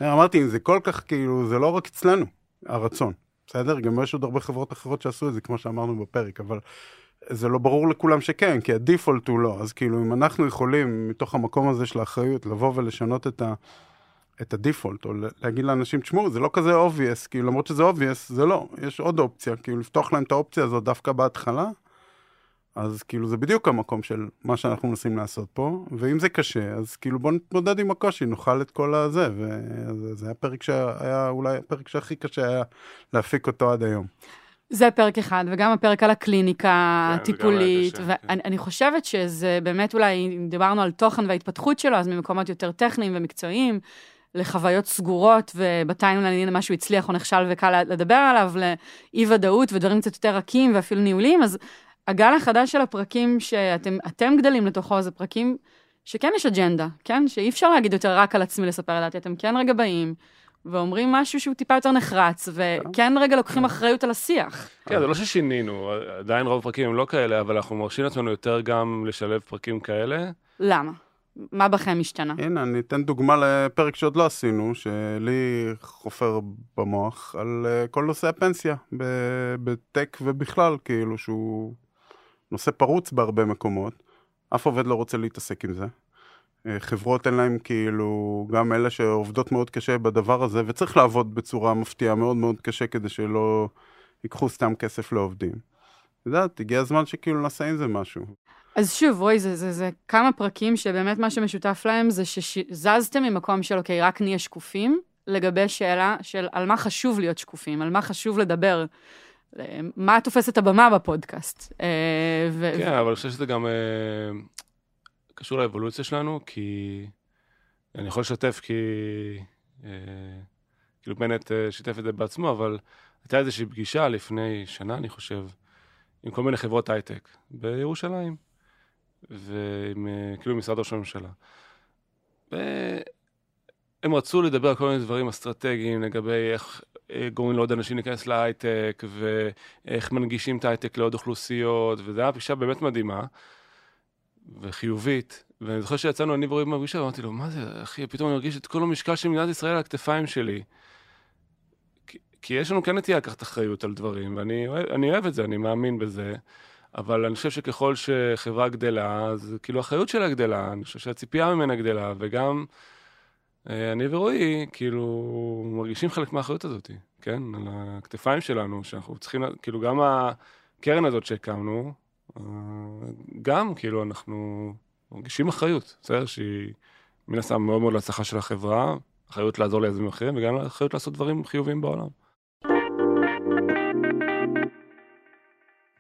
אמרתי, זה כל כך, כאילו, זה לא רק אצלנו, הרצון. בסדר? גם יש עוד הרבה חברות אחרות שעשו את זה, כמו שאמרנו בפרק, אבל זה לא ברור לכולם שכן, כי הדיפולט הוא לא. אז כאילו, אם אנחנו יכולים, מתוך המקום הזה של האחריות, לבוא ולשנות את ה... את הדיפולט, או להגיד לאנשים, תשמעו, זה לא כזה obvious, כאילו, למרות שזה obvious, זה לא, יש עוד אופציה, כאילו, לפתוח להם את האופציה הזאת דווקא בהתחלה, אז כאילו, זה בדיוק המקום של מה שאנחנו מנסים לעשות פה, ואם זה קשה, אז כאילו, בוא נתמודד עם הקושי, נאכל את כל הזה, וזה היה פרק שהיה, אולי הפרק שהכי קשה היה להפיק אותו עד היום. זה פרק אחד, וגם הפרק על הקליניקה הטיפולית, ואני חושבת שזה באמת אולי, אם דיברנו על תוכן וההתפתחות שלו, אז ממקומות יותר טכניים ומקצועיים, לחוויות סגורות, ובתיים לעניין מה שהוא הצליח או נכשל וקל לדבר עליו, לאי-ודאות ודברים קצת יותר רכים ואפילו ניהולים, אז הגל החדש של הפרקים שאתם אתם גדלים לתוכו, זה פרקים שכן יש אג'נדה, כן? שאי אפשר להגיד יותר רק על עצמי לספר לדעתי, אתם כן רגע באים, ואומרים משהו שהוא טיפה יותר נחרץ, וכן רגע לוקחים אחריות על השיח. כן, זה לא ששינינו, עדיין רוב הפרקים הם לא כאלה, אבל אנחנו מרשים לעצמנו יותר גם לשלב פרקים כאלה. למה? מה בכם השתנה? הנה, אני אתן דוגמה לפרק שעוד לא עשינו, שלי חופר במוח על כל נושא הפנסיה, בטק ובכלל, כאילו שהוא נושא פרוץ בהרבה מקומות. אף עובד לא רוצה להתעסק עם זה. חברות אין להם כאילו, גם אלה שעובדות מאוד קשה בדבר הזה, וצריך לעבוד בצורה מפתיעה מאוד מאוד קשה, כדי שלא ייקחו סתם כסף לעובדים. יודעת, הגיע הזמן שכאילו נעשה עם זה משהו. אז שוב, רואי, זה, זה, זה כמה פרקים שבאמת מה שמשותף להם זה שזזתם ממקום של, אוקיי, רק נהיה שקופים, לגבי שאלה של על מה חשוב להיות שקופים, על מה חשוב לדבר, מה תופס את הבמה בפודקאסט. ו- כן, ו- אבל אני חושב שזה גם uh, קשור לאבולוציה שלנו, כי אני יכול לשתף כי... Uh, כאילו בנט uh, שיתף את זה בעצמו, אבל הייתה איזושהי פגישה לפני שנה, אני חושב, עם כל מיני חברות הייטק, בירושלים, ועם, כאילו, משרד ראש הממשלה. והם רצו לדבר על כל מיני דברים אסטרטגיים, לגבי איך גורמים לעוד אנשים להיכנס להייטק, ואיך מנגישים את ההייטק לעוד אוכלוסיות, וזו הייתה פגישה באמת מדהימה, וחיובית, ואני זוכר שיצאנו, אני ורואים מהפגישה, ואמרתי לו, מה זה, אחי, פתאום אני מרגיש את כל המשקל של מדינת ישראל על הכתפיים שלי, כי יש לנו כן נטייה לקחת אחריות על דברים, ואני אוהב, אני אוהב את זה, אני מאמין בזה, אבל אני חושב שככל שחברה גדלה, אז כאילו האחריות שלה גדלה, אני חושב שהציפייה ממנה גדלה, וגם אה, אני ורועי, כאילו, מרגישים חלק מהאחריות הזאת, כן? על הכתפיים שלנו, שאנחנו צריכים, כאילו גם הקרן הזאת שהקמנו, אה, גם כאילו אנחנו מרגישים אחריות, בסדר? שהיא מן הסתם מאוד מאוד להצלחה של החברה, אחריות לעזור ליזמים אחרים, וגם אחריות לעשות דברים חיוביים בעולם.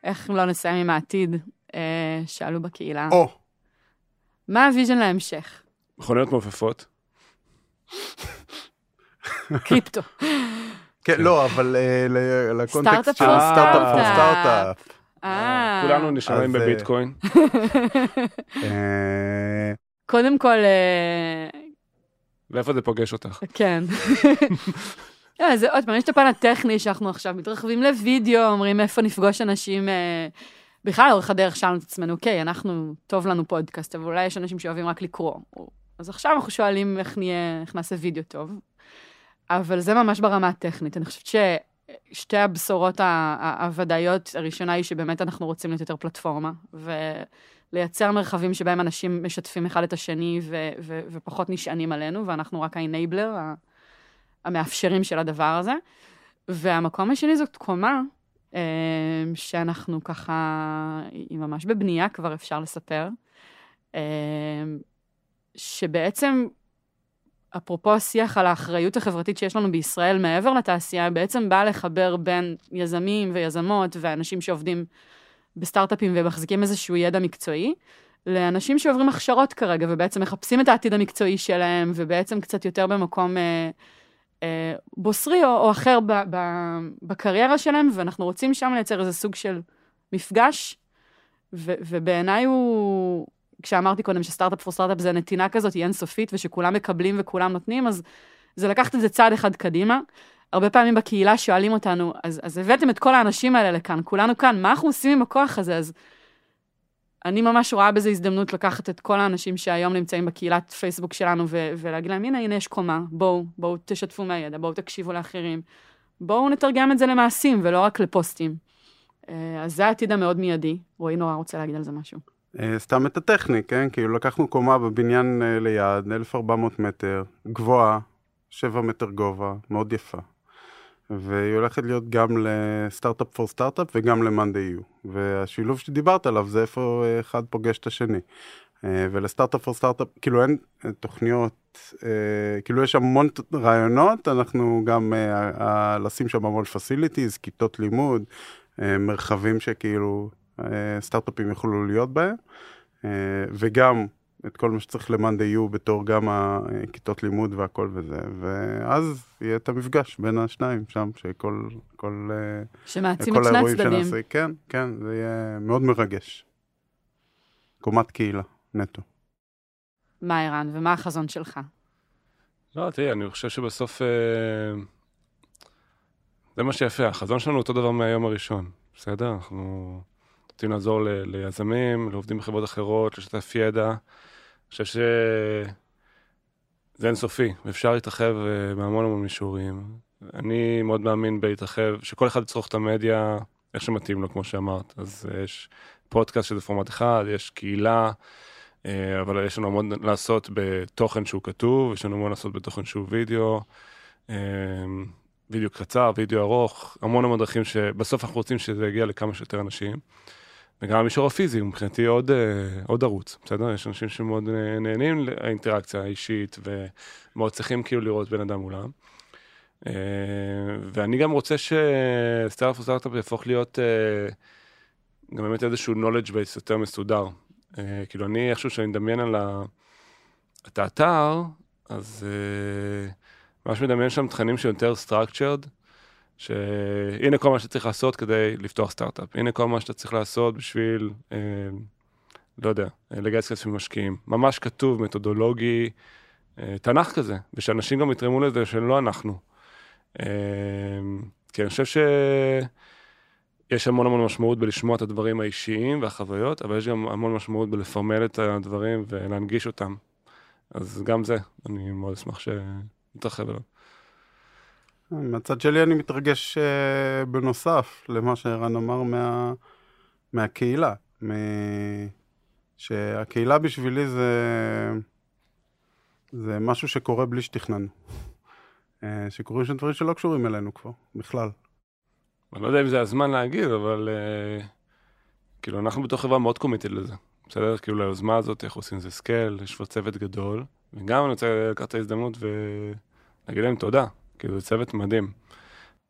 איך לא נסיים עם העתיד, שאלו בקהילה. או! מה הוויז'ן להמשך? מכוניות מעופפות. קריפטו. כן, לא, אבל לקונטקסט של סטארט-אפ פור סטארט-אפ. כולנו נשארים בביטקוין. קודם כל... ואיפה זה פוגש אותך? כן. זה עוד פעם, יש את הפן הטכני שאנחנו עכשיו מתרחבים לוידאו, אומרים איפה נפגוש אנשים, בכלל אורך הדרך שאלנו את עצמנו, אוקיי, אנחנו, טוב לנו פודקאסט, אבל אולי יש אנשים שאוהבים רק לקרוא. אז עכשיו אנחנו שואלים איך נהיה, איך נעשה וידאו טוב. אבל זה ממש ברמה הטכנית. אני חושבת ששתי הבשורות הוודאיות הראשונה היא שבאמת אנחנו רוצים להיות יותר פלטפורמה, ו... לייצר מרחבים שבהם אנשים משתפים אחד את השני ו- ו- ופחות נשענים עלינו, ואנחנו רק האנבלר, ה- המאפשרים של הדבר הזה. והמקום השני זאת קומה, אה, שאנחנו ככה, היא ממש בבנייה, כבר אפשר לספר, אה, שבעצם, אפרופו השיח על האחריות החברתית שיש לנו בישראל מעבר לתעשייה, בעצם באה לחבר בין יזמים ויזמות ואנשים שעובדים בסטארט-אפים ומחזיקים איזשהו ידע מקצועי, לאנשים שעוברים הכשרות כרגע, ובעצם מחפשים את העתיד המקצועי שלהם, ובעצם קצת יותר במקום אה, אה, בוסרי או, או אחר ב, ב, בקריירה שלהם, ואנחנו רוצים שם לייצר איזה סוג של מפגש, ו, ובעיניי הוא, כשאמרתי קודם שסטארט-אפ פור סטארט-אפ זה נתינה כזאת, היא אינסופית, ושכולם מקבלים וכולם נותנים, אז זה לקחת את זה צעד אחד קדימה, הרבה פעמים בקהילה שואלים אותנו, אז, אז הבאתם את כל האנשים האלה לכאן, כולנו כאן, מה אנחנו עושים עם הכוח הזה? אז אני ממש רואה בזה הזדמנות לקחת את כל האנשים שהיום נמצאים בקהילת פייסבוק שלנו, ו- ולהגיד להם, הנה, הנה יש קומה, בואו, בואו תשתפו מהידע, בואו תקשיבו לאחרים, בואו נתרגם את זה למעשים, ולא רק לפוסטים. אז זה העתיד המאוד מיידי. רואי נורא רוצה להגיד על זה משהו. סתם את הטכני, כן? כאילו לקחנו קומה בבניין ליד, אלף וארבע מאות מטר, גבוהה, שבעה מטר גובה, מאוד יפה. והיא הולכת להיות גם לסטארט-אפ פור סטארט-אפ וגם למאנדיו. והשילוב שדיברת עליו זה איפה אחד פוגש את השני. ולסטארט-אפ פור סטארט-אפ, כאילו אין תוכניות, כאילו יש המון רעיונות, אנחנו גם לשים שם המון פסיליטיז, כיתות לימוד, מרחבים שכאילו סטארט-אפים יכולו להיות בהם, וגם את כל מה שצריך למאנדיו בתור גם הכיתות לימוד והכל וזה, ואז יהיה את המפגש בין השניים שם, שכל כל, שמעצים את שני הצדדים. כן, כן, זה יהיה מאוד מרגש. קומת קהילה, נטו. מה אירן, ומה החזון שלך? לא, תראי, אני חושב שבסוף זה מה שיפה, החזון שלנו אותו דבר מהיום הראשון. בסדר, אנחנו רוצים לעזור ליזמים, לעובדים בחברות אחרות, לשתף ידע. אני חושב שזה אינסופי, ואפשר להתרחב מהמון המון מישורים. אני מאוד מאמין בהתרחב, שכל אחד יצרוך את המדיה איך שמתאים לו, כמו שאמרת. אז יש פודקאסט שזה פורמט אחד, יש קהילה, אבל יש לנו המון לעשות בתוכן שהוא כתוב, יש לנו המון לעשות בתוכן שהוא וידאו, וידאו קצר, וידאו ארוך, המון המון דרכים שבסוף אנחנו רוצים שזה יגיע לכמה שיותר אנשים, וגם המישור הפיזי, מבחינתי עוד, עוד ערוץ, בסדר? יש אנשים שמאוד נהנים לאינטראקציה האישית, ומאוד צריכים כאילו לראות בן אדם מולם, ואני גם רוצה שסטארט-אפ פור סטארט-אפ יהפוך להיות גם באמת איזשהו knowledge base יותר מסודר. כאילו אני איכשהו שאני מדמיין על האתר, אז ממש מדמיין שם תכנים שיותר structured, שהנה כל מה שאתה צריך לעשות כדי לפתוח סטארט-אפ, הנה כל מה שאתה צריך לעשות בשביל, לא יודע, לגייס כסף ממשקיעים. ממש כתוב, מתודולוגי, תנ"ך כזה, ושאנשים גם יתרמו לזה שלא אנחנו. כי אני חושב שיש המון המון משמעות בלשמוע את הדברים האישיים והחוויות, אבל יש גם המון משמעות בלפרמל את הדברים ולהנגיש אותם. אז גם זה, אני מאוד אשמח שנתרחב אליו. מהצד שלי אני מתרגש בנוסף למה שאירן אמר מה, מהקהילה. שהקהילה בשבילי זה, זה משהו שקורה בלי שתכננו. שקוראים של דברים שלא קשורים אלינו כבר, בכלל. אני לא יודע אם זה הזמן להגיד, אבל uh, כאילו אנחנו בתוך חברה מאוד קומיטית לזה. בסדר, כאילו ליוזמה הזאת, איך עושים זה סקייל, יש פה צוות גדול, וגם אני רוצה לקחת את ההזדמנות ולהגיד להם תודה, כאילו זה צוות מדהים.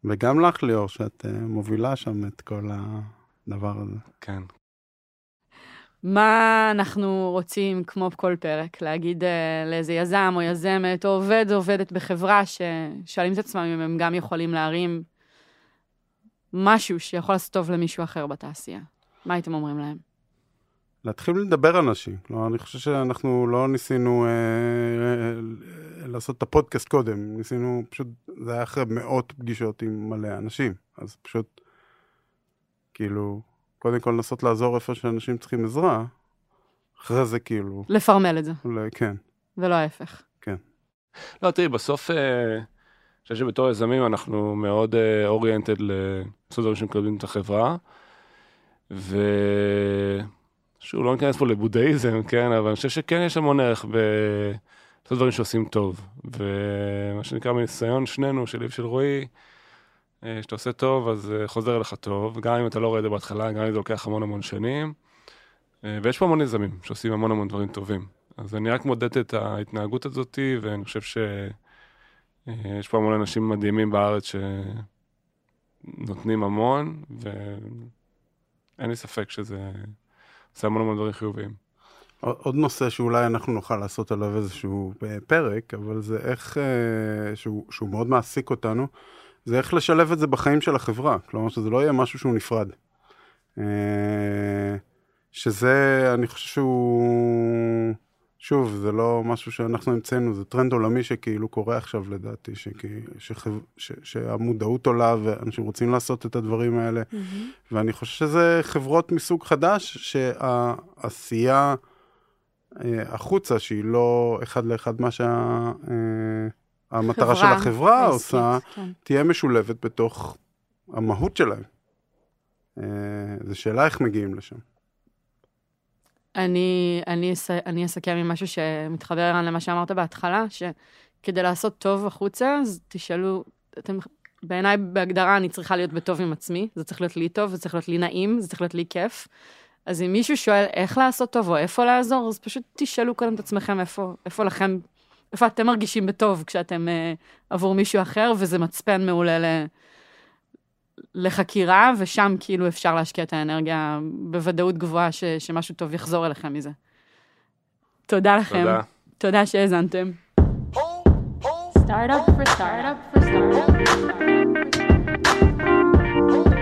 וגם לך ליאור, שאת uh, מובילה שם את כל הדבר הזה. כן. מה אנחנו רוצים, כמו בכל פרק, להגיד לאיזה יזם או יזמת, או עובד או עובדת בחברה, ששואלים את עצמם אם הם גם יכולים להרים משהו שיכול לעשות טוב למישהו אחר בתעשייה. מה הייתם אומרים להם? להתחיל לדבר אנשים. לא, אני חושב שאנחנו לא ניסינו אה, אה, לעשות את הפודקאסט קודם. ניסינו פשוט, זה היה אחרי מאות פגישות עם מלא אנשים. אז פשוט, כאילו... קודם כל לנסות לעזור איפה שאנשים צריכים עזרה, אחרי זה כאילו... לפרמל את זה. אולי, כן. ולא ההפך. כן. לא, תראי, בסוף, אני חושב שבתור יזמים אנחנו מאוד אוריינטד לעשות דברים שמקדמים את החברה, ושוב, לא נכנס פה לבודהיזם, כן, אבל אני חושב שכן יש המון ערך בלעשות דברים שעושים טוב, ומה שנקרא מניסיון שנינו, שלי ושל רועי, שאתה עושה טוב, אז חוזר לך טוב, גם אם אתה לא רואה את זה בהתחלה, גם אם זה לוקח המון המון שנים, ויש פה המון יזמים שעושים המון המון דברים טובים. אז אני רק מודד את ההתנהגות הזאת, ואני חושב שיש פה המון אנשים מדהימים בארץ שנותנים המון, ואין לי ספק שזה עושה המון המון דברים חיוביים. עוד נושא שאולי אנחנו נוכל לעשות עליו איזשהו פרק, אבל זה איך, שהוא, שהוא מאוד מעסיק אותנו, זה איך לשלב את זה בחיים של החברה, כלומר שזה לא יהיה משהו שהוא נפרד. שזה, אני חושב שהוא, שוב, זה לא משהו שאנחנו המצאנו, זה טרנד עולמי שכאילו קורה עכשיו לדעתי, שהמודעות עולה ואנשים רוצים לעשות את הדברים האלה, ואני חושב שזה חברות מסוג חדש, שהעשייה החוצה, שהיא לא אחד לאחד מה שה... המטרה של החברה עושה, תהיה משולבת בתוך המהות שלהם. זו שאלה איך מגיעים לשם. אני, אני, אני אסכם עם משהו שמתחבר למה שאמרת בהתחלה, שכדי לעשות טוב החוצה, אז תשאלו, אתם, בעיניי בהגדרה אני צריכה להיות בטוב עם עצמי, זה צריך להיות לי טוב, זה צריך להיות לי נעים, זה צריך להיות לי כיף. אז אם מישהו שואל איך לעשות טוב או איפה לעזור, אז פשוט תשאלו קודם את עצמכם איפה, איפה לכם, איפה אתם מרגישים בטוב כשאתם אה, עבור מישהו אחר, וזה מצפן מעולה ל, לחקירה, ושם כאילו אפשר להשקיע את האנרגיה בוודאות גבוהה ש, שמשהו טוב יחזור אליכם מזה. תודה לכם. תודה. תודה שהזנתם. Startup for startup for startup.